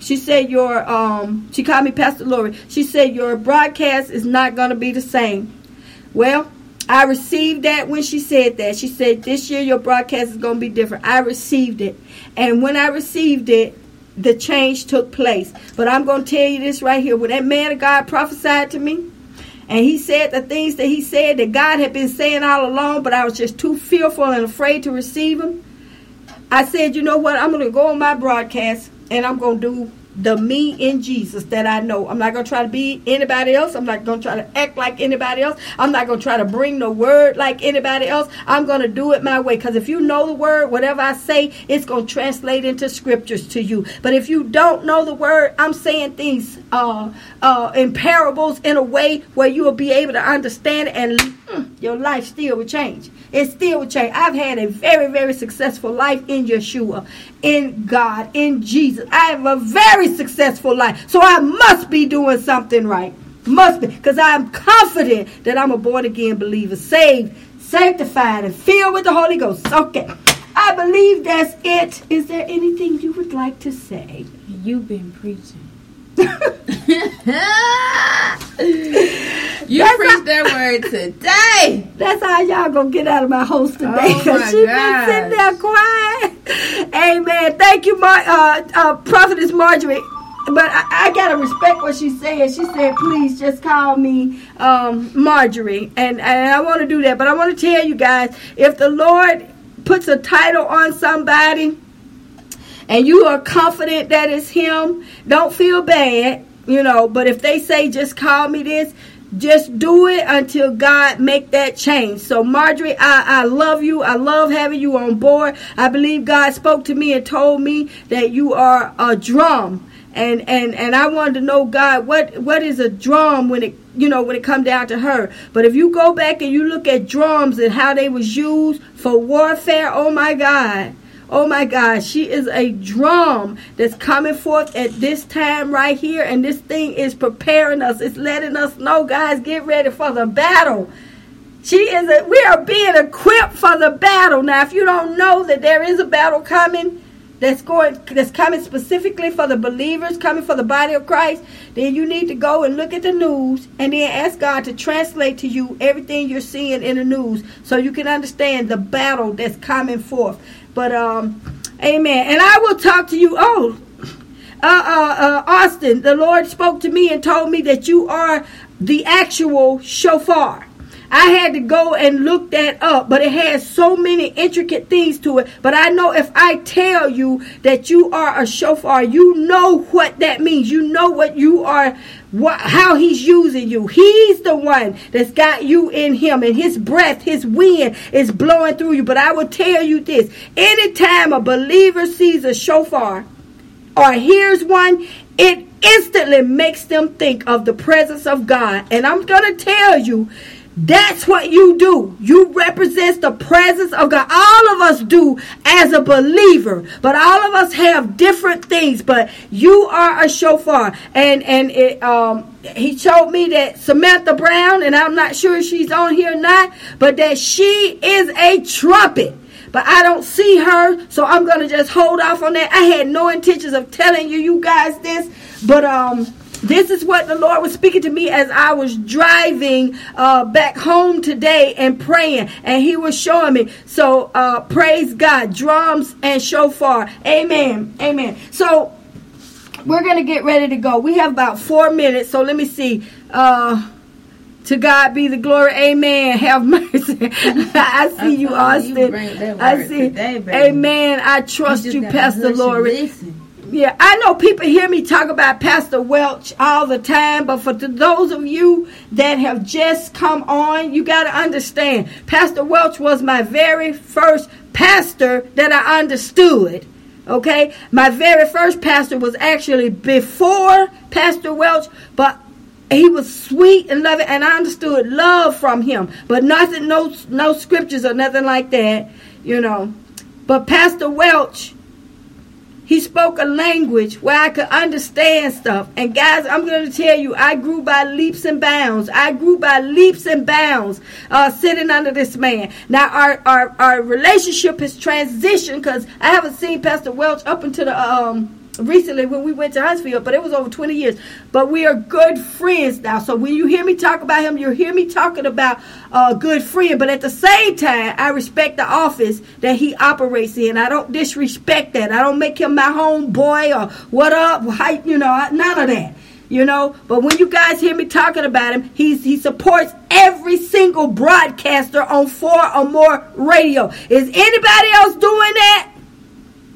she said your, um, she called me Pastor Lori. She said your broadcast is not going to be the same. Well, I received that when she said that. She said this year your broadcast is going to be different. I received it. And when I received it, the change took place. But I'm going to tell you this right here. When that man of God prophesied to me, and he said the things that he said that God had been saying all along, but I was just too fearful and afraid to receive him. I said, you know what? I'm going to go on my broadcast, and I'm going to do the me in Jesus that I know. I'm not going to try to be anybody else. I'm not going to try to act like anybody else. I'm not going to try to bring the word like anybody else. I'm going to do it my way. Because if you know the word, whatever I say, it's going to translate into scriptures to you. But if you don't know the word, I'm saying things uh, uh, in parables in a way where you will be able to understand, and mm, your life still will change. It still will change. I've had a very, very successful life in Yeshua, in God, in Jesus. I have a very successful life. So I must be doing something right. Must be. Because I'm confident that I'm a born-again believer, saved, sanctified, and filled with the Holy Ghost. Okay. I believe that's it. Is there anything you would like to say? You've been preaching. You that's preached that word today. That's how y'all gonna get out of my host today. Oh, cause she gosh. Been sitting there quiet. Amen. Thank you, Mar- uh, uh, Prophetess Marjorie. But I, I gotta respect what she said. She said, "Please just call me um, Marjorie," and and I want to do that. But I want to tell you guys, if the Lord puts a title on somebody, and you are confident that it's him, don't feel bad, you know. But if they say, just call me this, just do it until God make that change. So, Marjorie, I, I love you. I love having you on board. I believe God spoke to me and told me that you are a drum. And, and and I wanted to know, God, what, what is a drum when it, you know, when it come down to her? But if you go back and you look at drums and how they was used for warfare, oh, my God. Oh, my God, she is a drum that's coming forth at this time right here. And this thing is preparing us. It's letting us know, guys, get ready for the battle. She is. A, we are being equipped for the battle. Now, if you don't know that there is a battle coming, that's going, that's coming specifically for the believers, coming for the body of Christ, then you need to go and look at the news and then ask God to translate to you everything you're seeing in the news so you can understand the battle that's coming forth. But, um, amen. And I will talk to you. Oh, uh, uh, uh, Austin, the Lord spoke to me and told me that you are the actual shofar. I had to go and look that up, but it has so many intricate things to it. But I know if I tell you that you are a shofar, you know what that means. You know what you are, what, how he's using you. He's the one that's got you in him, and his breath, his wind is blowing through you. But I will tell you this, anytime a believer sees a shofar or hears one, it instantly makes them think of the presence of God. And I'm going to tell you, that's what you do. You represent the presence of God. All of us do as a believer, but all of us have different things. But you are a shofar, and and it, um, he showed me that Samantha Brown, and I'm not sure if she's on here or not, but that she is a trumpet. But I don't see her, so I'm gonna just hold off on that. I had no intentions of telling you, you guys, this, but um. This is what the Lord was speaking to me as I was driving uh, back home today and praying. And he was showing me. So uh, praise God. Drums and shofar. Amen. Amen. So we're going to get ready to go. We have about four minutes. So let me see. Uh, to God be the glory. Amen. Have mercy. I see you, Austin. You bring that word I see. Today, baby. Amen. I trust you, you Pastor Lori. Yeah, I know people hear me talk about Pastor Welch all the time, but for those of you that have just come on, you got to understand, Pastor Welch was my very first pastor that I understood, okay? My very first pastor was actually before Pastor Welch, but he was sweet and loving, and I understood love from him, but nothing, no, no scriptures or nothing like that, you know. But Pastor Welch, he spoke a language where I could understand stuff. And guys, I'm going to tell you, I grew by leaps and bounds. I grew by leaps and bounds uh, sitting under this man. Now, our, our, our relationship has transitioned because I haven't seen Pastor Welch up until the, um, recently when we went to Huntsville, but it was over twenty years. But we are good friends now. So when you hear me talk about him, you hear me talking about a good friend. But at the same time, I respect the office that he operates in. I don't disrespect that. I don't make him my homeboy or what up, you know, none of that. You know, but when you guys hear me talking about him, he's, he supports every single broadcaster on four or more radio. Is anybody else doing that?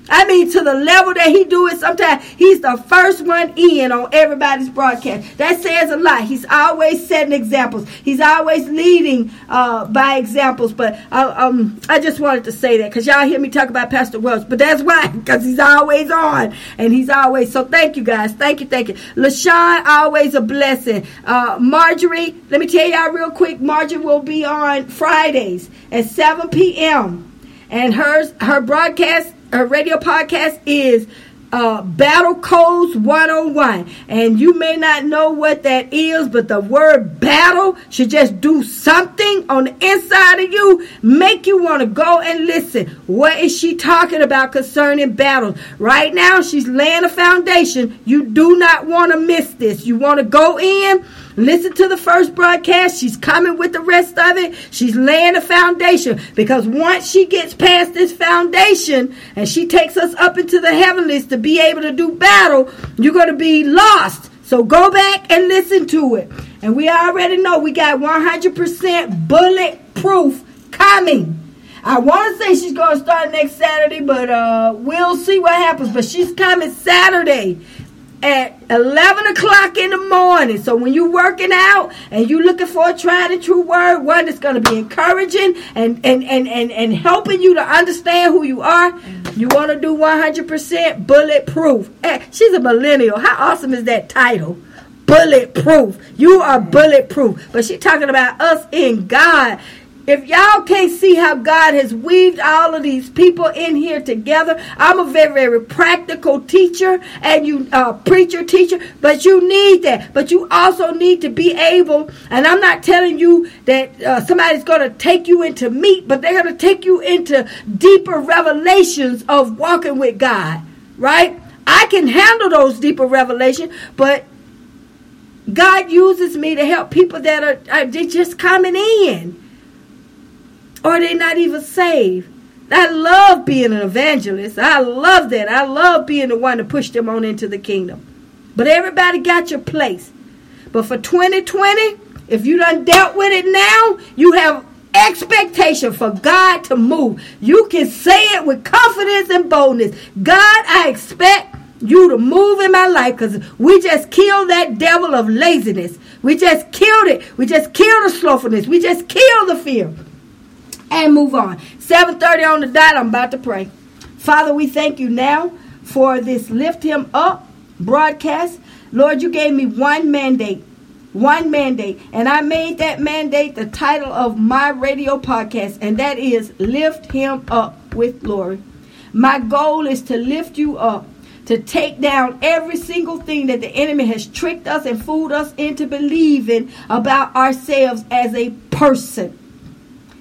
I mean, to the level that he do it, sometimes he's the first one in on everybody's broadcast. That says a lot. He's always setting examples. He's always leading uh, by examples. But uh, um, I just wanted to say that because y'all hear me talk about Pastor Welch. But that's why, because he's always on. And he's always, so thank you guys. Thank you, thank you. LaShawn, always a blessing. Uh, Marjorie, let me tell y'all real quick, Marjorie will be on Fridays at seven p.m. And hers, her broadcast, her radio podcast is uh, Battle Codes one oh one. And you may not know what that is, but the word battle should just do something on the inside of you, make you want to go and listen. What is she talking about concerning battles? Right now, she's laying a foundation. You do not want to miss this. You want to go in, listen to the first broadcast. She's coming with the rest of it. She's laying a foundation. Because once she gets past this foundation and she takes us up into the heavenlies to be able to do battle, you're going to be lost. So go back and listen to it. And we already know we got one hundred percent bulletproof coming. I want to say she's going to start next Saturday, but uh, we'll see what happens. But she's coming Saturday at eleven o'clock in the morning. So when you're working out and you're looking for a tried and true word, one that's going to be encouraging and, and, and, and, and helping you to understand who you are, you want to do one hundred percent bulletproof. Hey, she's a millennial. How awesome is that title? Bulletproof. You are bulletproof. But she's talking about us in God. If y'all can't see how God has weaved all of these people in here together, I'm a very, very practical teacher and you uh, preacher, teacher, but you need that. But you also need to be able, and I'm not telling you that uh, somebody's going to take you into meat, but they're going to take you into deeper revelations of walking with God, right? I can handle those deeper revelations, but God uses me to help people that are, are they just coming in. Or they're not even saved. I love being an evangelist. I love that. I love being the one to push them on into the kingdom. But everybody got your place. But for twenty twenty, if you done dealt with it now, you have expectation for God to move. You can say it with confidence and boldness. God, I expect you to move in my life, because we just killed that devil of laziness. We just killed it. We just killed the slothfulness. We just killed the fear. And move on. seven thirty on the dot. I'm about to pray. Father, we thank you now for this Lift Him Up broadcast. Lord, you gave me one mandate. One mandate. And I made that mandate the title of my radio podcast. And that is Lift Him Up with Glory. My goal is to lift you up. To take down every single thing that the enemy has tricked us and fooled us into believing about ourselves as a person.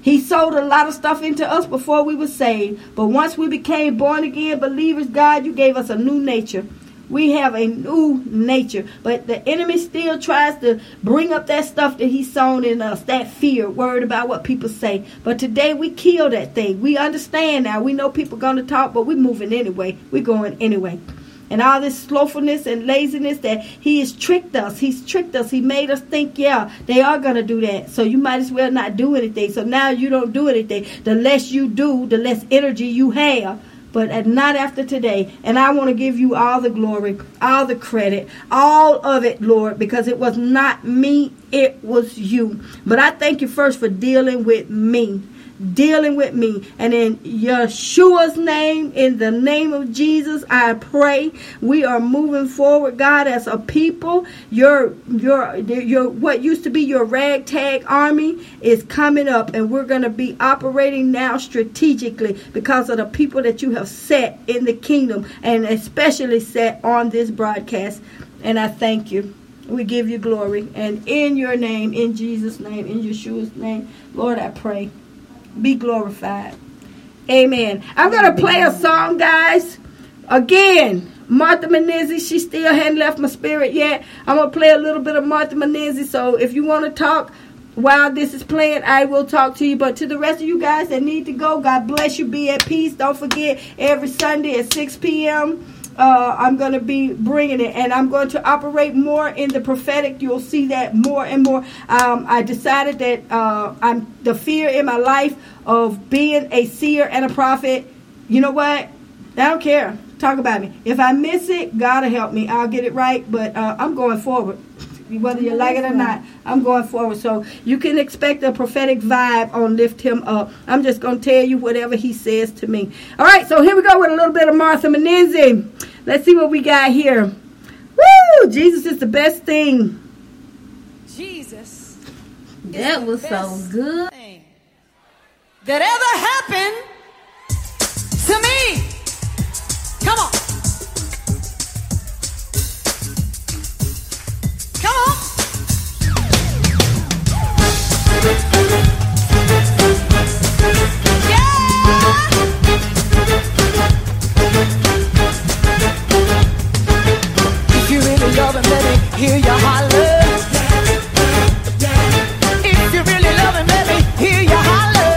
He sold a lot of stuff into us before we were saved. But once we became born again believers, God, you gave us a new nature. We have a new nature. But the enemy still tries to bring up that stuff that he sown in us, that fear, worried about what people say. But today we kill that thing. We understand now. We know people are going to talk, but we're moving anyway. We're going anyway. And all this slothfulness and laziness that he has tricked us. He's tricked us. He made us think, yeah, they are going to do that. So you might as well not do anything. So now you don't do anything. The less you do, the less energy you have. But not after today. And I want to give you all the glory, all the credit, all of it, Lord, because it was not me. It was you. But I thank you first for dealing with me. Dealing with me. And in Yeshua's name, in the name of Jesus, I pray. We are moving forward, God, as a people. Your your your what used to be your ragtag army is coming up, and we're going to be operating now strategically because of the people that you have set in the kingdom, and especially set on this broadcast. And I thank you. We give you glory, and in your name, in Jesus' name, in Yeshua's name, Lord, I pray. Be glorified. Amen. I'm going to play a song, guys. Again, Martha Munizzi, she still hadn't left my spirit yet. I'm going to play a little bit of Martha Munizzi. So if you want to talk while this is playing, I will talk to you. But to the rest of you guys that need to go, God bless you. Be at peace. Don't forget, every Sunday at six p.m., Uh, I'm going to be bringing it, and I'm going to operate more in the prophetic. You'll see that more and more. Um, I decided that uh, I'm the fear in my life of being a seer and a prophet. You know what? I don't care. Talk about me. If I miss it, God will help me. I'll get it right, but uh, I'm going forward. Whether you like it or not, I'm going forward. So you can expect a prophetic vibe on Lift Him Up. I'm just going to tell you whatever he says to me. All right, so here we go with a little bit of Martha Munizzi. Let's see what we got here. Woo! Jesus is the best thing. Jesus. That was so good. That ever happened to me. Come on. Come on. Yeah. If you really love him, let me hear your holler. If you really love him, let me hear your holler.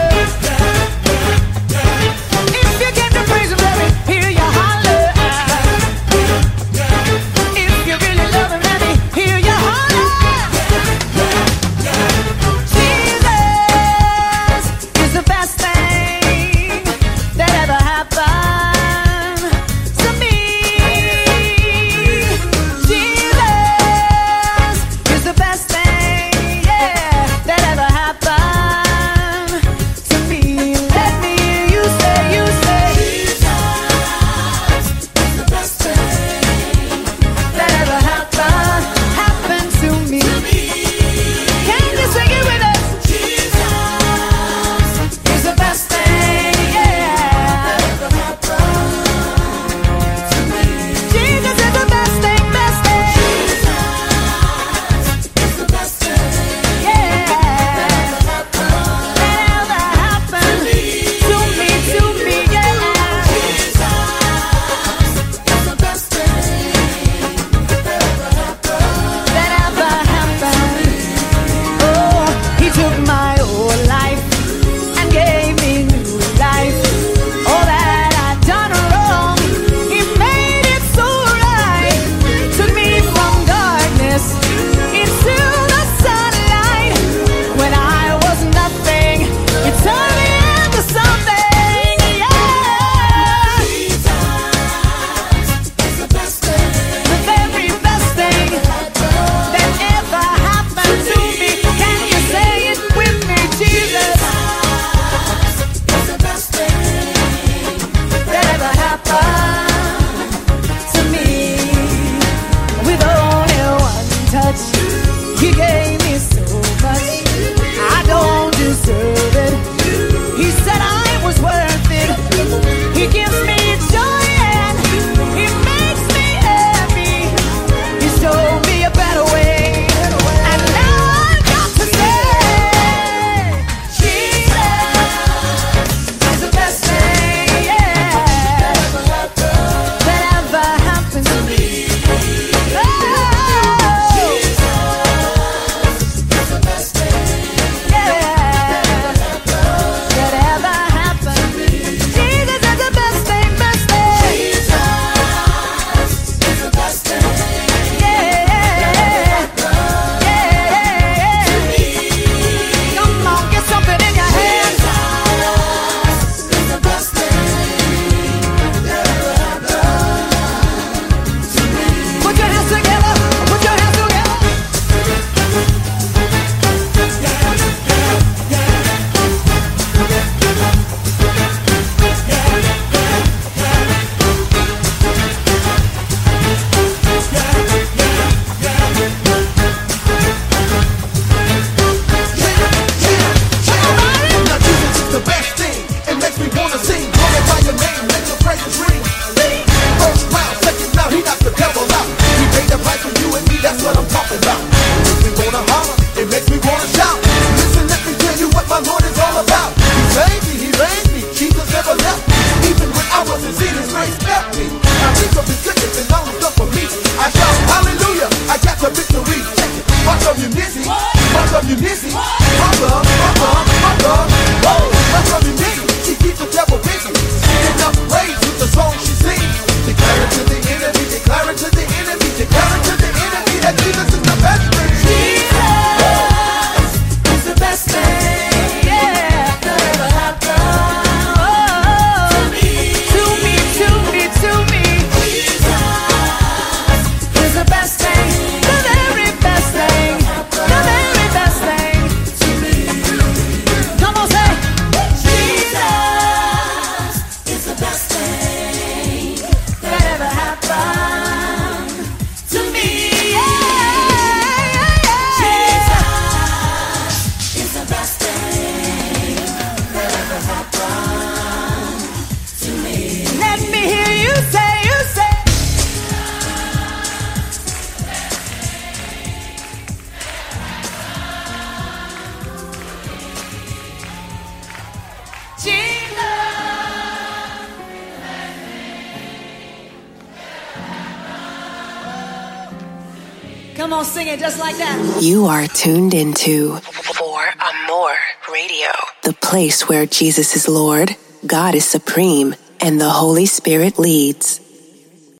Come on, sing it just like that. You are tuned into For Amor Radio, the place where Jesus is Lord, God is supreme, and the Holy Spirit leads.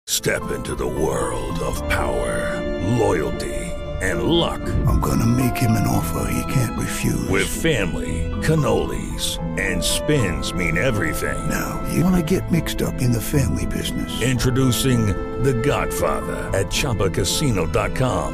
Step into the world of power, loyalty, and luck. I'm gonna make him an offer he can't refuse. With family, cannolis, and spins mean everything. Now, you wanna get mixed up in the family business. Introducing The Godfather at Chumba Casino dot com.